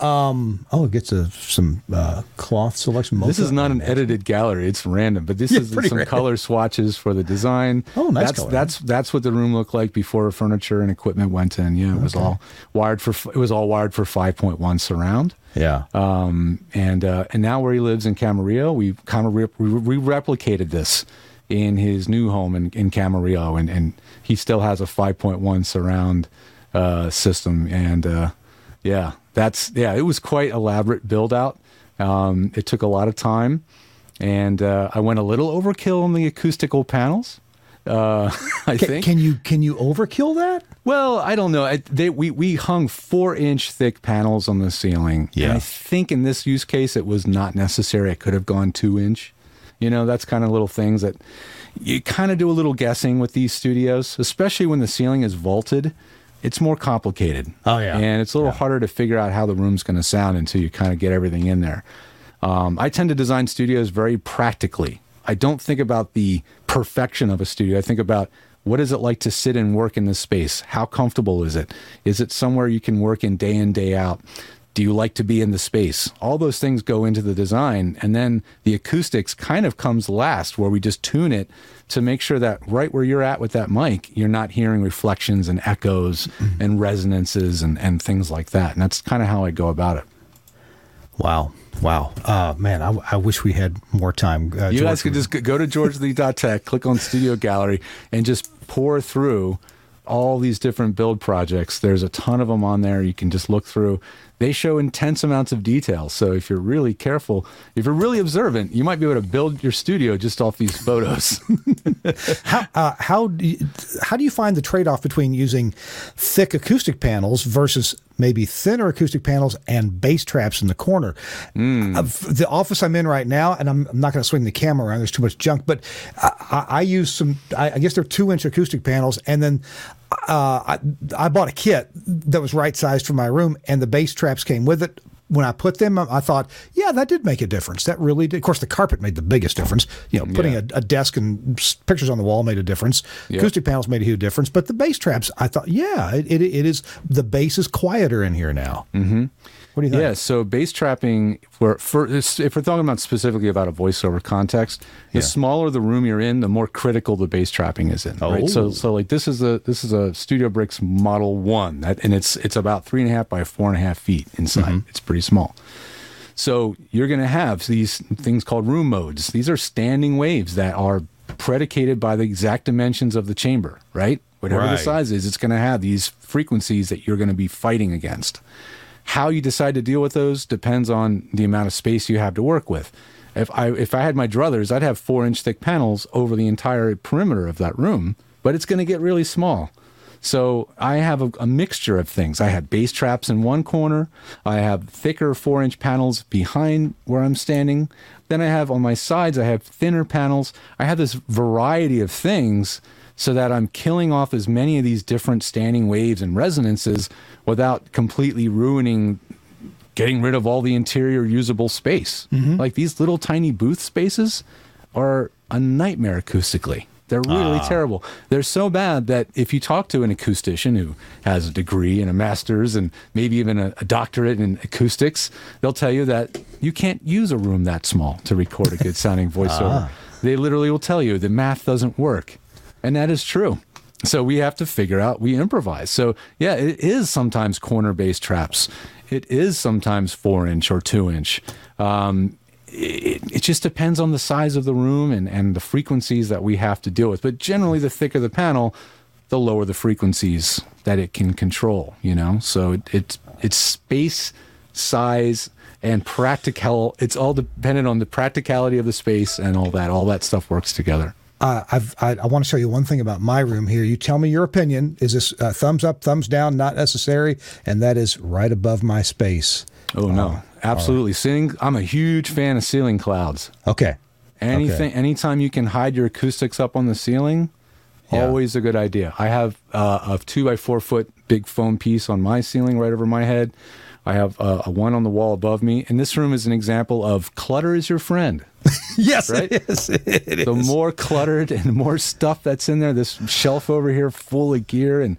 Um, oh, it gets a, some uh, cloth selection. Mocha. This is not an edited gallery; it's random. But this yeah, is some random color swatches for the design. Oh, nice that's, color. That's that's what the room looked like before furniture and equipment went in. Yeah, it okay. was all wired for. It was all wired for five point one surround. Yeah. Um, and uh, and now where he lives in Camarillo, we kind of re- we replicated this in his new home in, in Camarillo, and and he still has a five point one surround uh, system and. Uh, Yeah, that's yeah. It was quite elaborate build out. Um, it took a lot of time, and uh, I went a little overkill on the acoustical panels. Uh, I can, think can you can you overkill that? Well, I don't know. I, they, we we hung four inch thick panels on the ceiling. Yeah, and I think in this use case it was not necessary. I could have gone two inch. You know, that's kind of little things that you kind of do a little guessing with these studios, especially when the ceiling is vaulted. It's more complicated. Oh, yeah. And it's a little yeah. harder to figure out how the room's going to sound until you kind of get everything in there. Um, I tend to design studios very practically. I don't think about the perfection of a studio. I think about what is it like to sit and work in this space? How comfortable is it? Is it somewhere you can work in day in, day out? Do you like to be in the space? All those things go into the design. And then the acoustics kind of comes last, where we just tune it to make sure that right where you're at with that mic, you're not hearing reflections and echoes mm-hmm. and resonances and, and things like that. And that's kind of how I go about it. Wow. Wow. Uh, man, I, I wish we had more time. Uh, you George, guys could just go to george lee dot tech, click on Studio Gallery, and just pour through all these different build projects. There's a ton of them on there. You can just look through. They show intense amounts of detail. So if you're really careful, if you're really observant, you might be able to build your studio just off these photos. how uh, how, do you, how do you find the trade-off between using thick acoustic panels versus maybe thinner acoustic panels and bass traps in the corner. Mm. Uh, the office I'm in right now, and I'm, I'm not going to swing the camera around, there's too much junk, but I, I, I use some, I, I guess they're two-inch acoustic panels, and then uh, I, I bought a kit that was right-sized for my room, and the bass traps came with it. When I put them, I thought, yeah, that did make a difference. That really did. Of course, the carpet made the biggest difference. You know, putting yeah. a, a desk and pictures on the wall made a difference. Yep. Acoustic panels made a huge difference. But the bass traps, I thought, yeah, it, it, it is. The bass is quieter in here now. Mm-hmm. What do you think? Yeah, so bass trapping, for, for, if we're talking about specifically about a voiceover context, the yeah. smaller the room you're in, the more critical the bass trapping is in. Oh. Right? So, so like this is a this is a StudioBricks Model One, that, and it's it's about three and a half by four and a half feet inside. Mm-hmm. It's pretty small. So you're going to have these things called room modes. These are standing waves that are predicated by the exact dimensions of the chamber, right? Whatever right. the size is, it's going to have these frequencies that you're going to be fighting against. How you decide to deal with those depends on the amount of space you have to work with. If I if I had my druthers, I'd have four-inch thick panels over the entire perimeter of that room, but it's going to get really small. So I have a, a mixture of things. I have bass traps in one corner. I have thicker four-inch panels behind where I'm standing. Then I have on my sides, I have thinner panels. I have this variety of things so that I'm killing off as many of these different standing waves and resonances without completely ruining, getting rid of all the interior usable space. Mm-hmm. Like these little tiny booth spaces are a nightmare acoustically. They're really ah. terrible. They're so bad that if you talk to an acoustician who has a degree and a master's and maybe even a, a doctorate in acoustics, they'll tell you that you can't use a room that small to record a good sounding voiceover. ah. They literally will tell you the math doesn't work. And that is true. So we have to figure out, we improvise. So yeah, it is sometimes corner bass traps. It is sometimes four inch or two inch. Um, it, it just depends on the size of the room and, and the frequencies that we have to deal with. But generally the thicker the panel, the lower the frequencies that it can control, you know? So it, it's, it's space, size, and practical. It's all dependent on the practicality of the space and all that, all that stuff works together. Uh, I've, I, I want to show you one thing about my room here. You tell me your opinion. Is this uh, thumbs up, thumbs down, not necessary? And that is right above my space. Oh, no. Uh, Absolutely. Right. Ceiling, I'm a huge fan of ceiling clouds. Okay. Anything, okay. Anytime you can hide your acoustics up on the ceiling, yeah. always a good idea. I have uh, a two by four foot big foam piece on my ceiling right over my head. I have uh, a one on the wall above me. And this room is an example of clutter is your friend. Yes, right? It is. It the is. More cluttered and more stuff that's in there, this shelf over here full of gear, and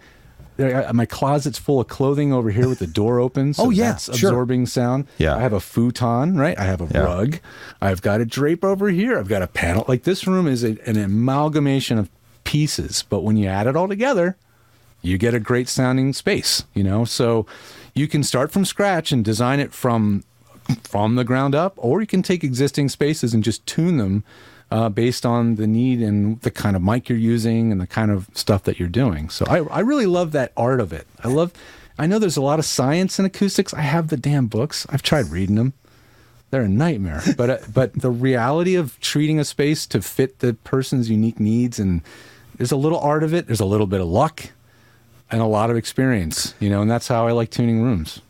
there, I, my closet's full of clothing over here with the door open, so oh, yeah, that's sure. absorbing sound. Yeah. I have a futon, right? I have a yeah. rug. I've got a drape over here. I've got a panel. Like this room is a, an amalgamation of pieces, but when you add it all together, you get a great sounding space, you know? So you can start from scratch and design it from... from the ground up, or you can take existing spaces and just tune them uh, based on the need and the kind of mic you're using and the kind of stuff that you're doing. So I, I really love that art of it. I love, I know there's a lot of science in acoustics. I have the damn books. I've tried reading them. They're a nightmare. But, uh, but the reality of treating a space to fit the person's unique needs, and there's a little art of it. There's a little bit of luck and a lot of experience, you know, and that's how I like tuning rooms.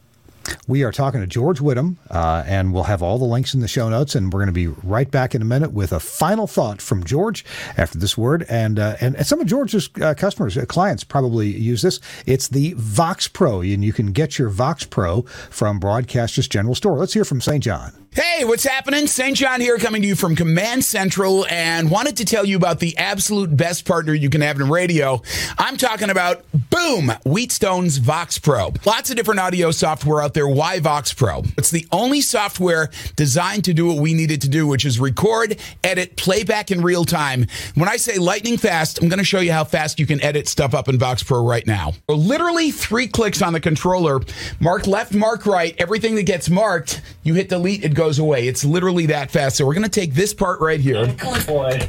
We are talking to George Whittam, uh, and we'll have all the links in the show notes, and we're going to be right back in a minute with a final thought from George after this word. And uh, and, and some of George's uh, customers, uh, clients probably use this. It's the Vox Pro, and you can get your Vox Pro from Broadcaster's General Store. Let's hear from Saint John. Hey, what's happening? Saint John here, coming to you from Command Central, and wanted to tell you about the absolute best partner you can have in radio. I'm talking about, boom, Wheatstone's Vox Pro. Lots of different audio software out there. Why Vox Pro? It's the only software designed to do what we need it to do, which is record, edit, playback in real time. When I say lightning fast, I'm going to show you how fast you can edit stuff up in Vox Pro right now. Literally three clicks on the controller, mark left, mark right, everything that gets marked, you hit delete, it goes goes away. It's literally that fast. So we're going to take this part right here. Boy,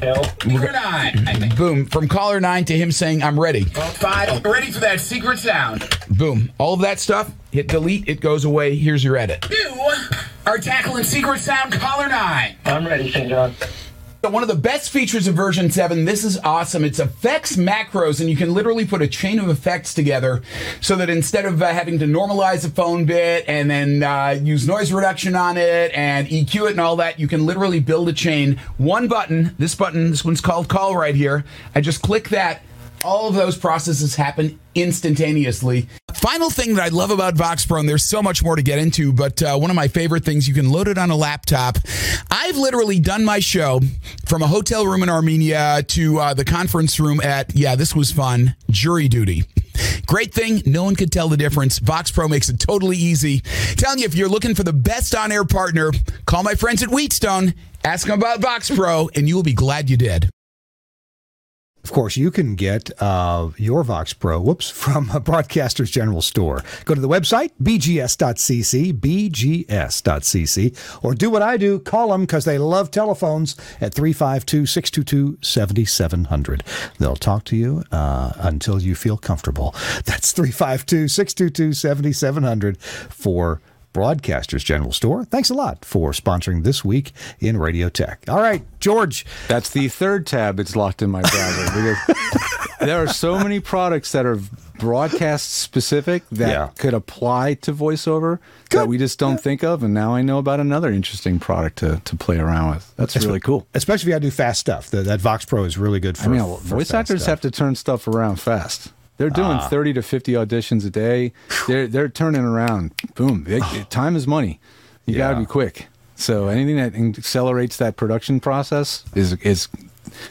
we're gonna, boom. From caller nine to him saying, I'm ready. Well, fine. I'm ready for that secret sound. Boom. All of that stuff. Hit delete. It goes away. Here's your edit. You are tackling secret sound caller nine. I'm ready, Saint John. One of the best features of version seven, this is awesome, it's effects macros, and you can literally put a chain of effects together so that instead of uh, having to normalize a phone bit and then uh, use noise reduction on it and E Q it and all that, you can literally build a chain. One button, this button, this one's called call right here, I just click that, all of those processes happen instantaneously. Final thing that I love about Vox Pro, and there's so much more to get into, but uh, one of my favorite things, you can load it on a laptop. I've literally done my show from a hotel room in Armenia to uh, the conference room at, yeah, this was fun, jury duty. Great thing, no one could tell the difference. Vox Pro makes it totally easy. Telling you, if you're looking for the best on-air partner, call my friends at Wheatstone, ask them about Vox Pro, and you will be glad you did. Of course, you can get uh, your Vox Pro, whoops, from a Broadcaster's General Store. Go to the website, b g s dot c c, b g s dot c c, or do what I do, call them because they love telephones at three five two, six two two, seven seven zero zero. They'll talk to you uh, until you feel comfortable. That's three five two, six two two, seven seven zero zero for Broadcaster's General Store. Thanks a lot for sponsoring this week in Radio Tech. All right, George. That's the third tab. It's locked in my browser. There are so many products that are broadcast specific that yeah. could apply to voiceover Good. that we just don't yeah. think of. And now I know about another interesting product to, to play around with. That's Espe- really cool. Especially if you got to do fast stuff. The, that Vox Pro is really good for, I mean, for voice actors stuff. Have to turn stuff around fast. They're doing uh, thirty to fifty auditions a day. They're they're turning around. Boom. They, oh, time is money. You yeah. got to be quick. So anything that accelerates that production process is is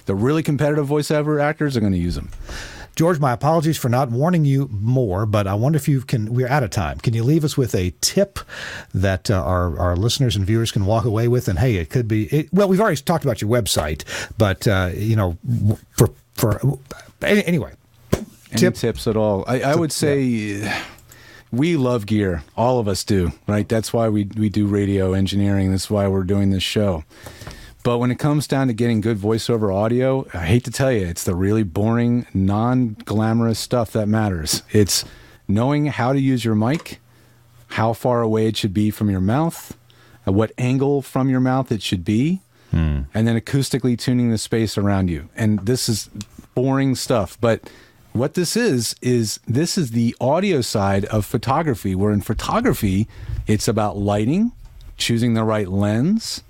the really competitive voiceover actors are going to use them. George, my apologies for not warning you more, but I wonder if you can, we're out of time. Can you leave us with a tip that uh, our, our listeners and viewers can walk away with? And hey, it could be, it, well, we've already talked about your website, but, uh, you know, for, for anyway. Any Tip. tips at all? I, I would say yeah. we love gear. All of us do, right? That's why we, we do radio engineering. That's why we're doing this show. But when it comes down to getting good voiceover audio, I hate to tell you, it's the really boring, non-glamorous stuff that matters. It's knowing how to use your mic, how far away it should be from your mouth, at what angle from your mouth it should be, hmm. and then acoustically tuning the space around you. And this is boring stuff, but what this is, is this is the audio side of photography, where in photography, it's about lighting, choosing the right lens,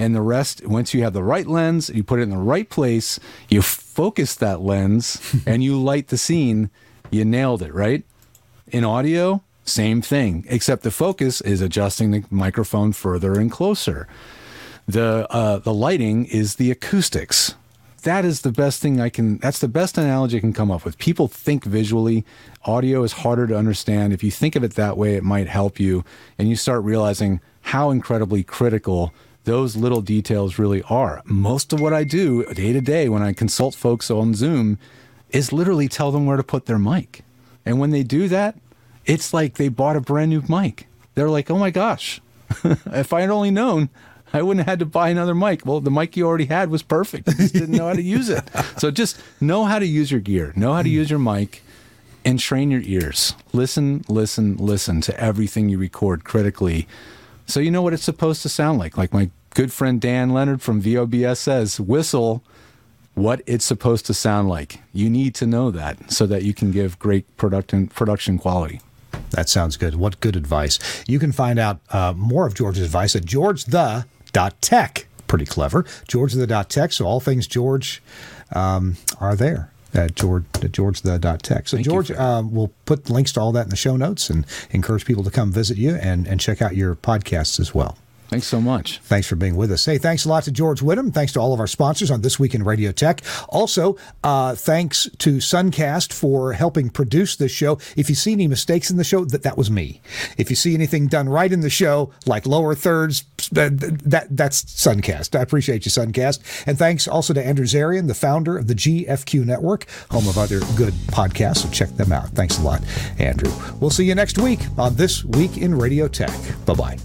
and the rest, once you have the right lens, you put it in the right place, you focus that lens, and you light the scene, you nailed it, right? In audio, same thing, except the focus is adjusting the microphone further and closer. The, uh, the lighting is the acoustics. That is the best thing I can, that's the best analogy I can come up with. People think visually. Audio is harder to understand. If you think of it that way, it might help you. And you start realizing how incredibly critical those little details really are. Most of what I do day to day when I consult folks on Zoom is literally tell them where to put their mic. And when they do that, it's like they bought a brand new mic. They're like, oh my gosh, if I had only known, I wouldn't have had to buy another mic. Well, the mic you already had was perfect. You just didn't know how to use it. So just know how to use your gear. Know how to use your mic and train your ears. Listen, listen, listen to everything you record critically so you know what it's supposed to sound like. Like my good friend Dan Leonard from V O B S says, whistle what it's supposed to sound like. You need to know that so that you can give great production production quality. That sounds good. What good advice. You can find out uh, more of George's advice at george the dot com. Dot tech, pretty clever. George the dot tech. So all things George um, are there at George at George the dot tech. So Thank George, um, we'll put links to all that in the show notes and encourage people to come visit you and and check out your podcasts as well. Thanks so much. Thanks for being with us. Hey, thanks a lot to George Whittam. Thanks to all of our sponsors on This Week in Radio Tech. Also, uh, thanks to Suncast for helping produce this show. If you see any mistakes in the show, that, that was me. If you see anything done right in the show, like lower thirds, that, that that's Suncast. I appreciate you, Suncast. And thanks also to Andrew Zarian, the founder of the G F Q Network, home of other good podcasts. So check them out. Thanks a lot, Andrew. We'll see you next week on This Week in Radio Tech. Bye-bye.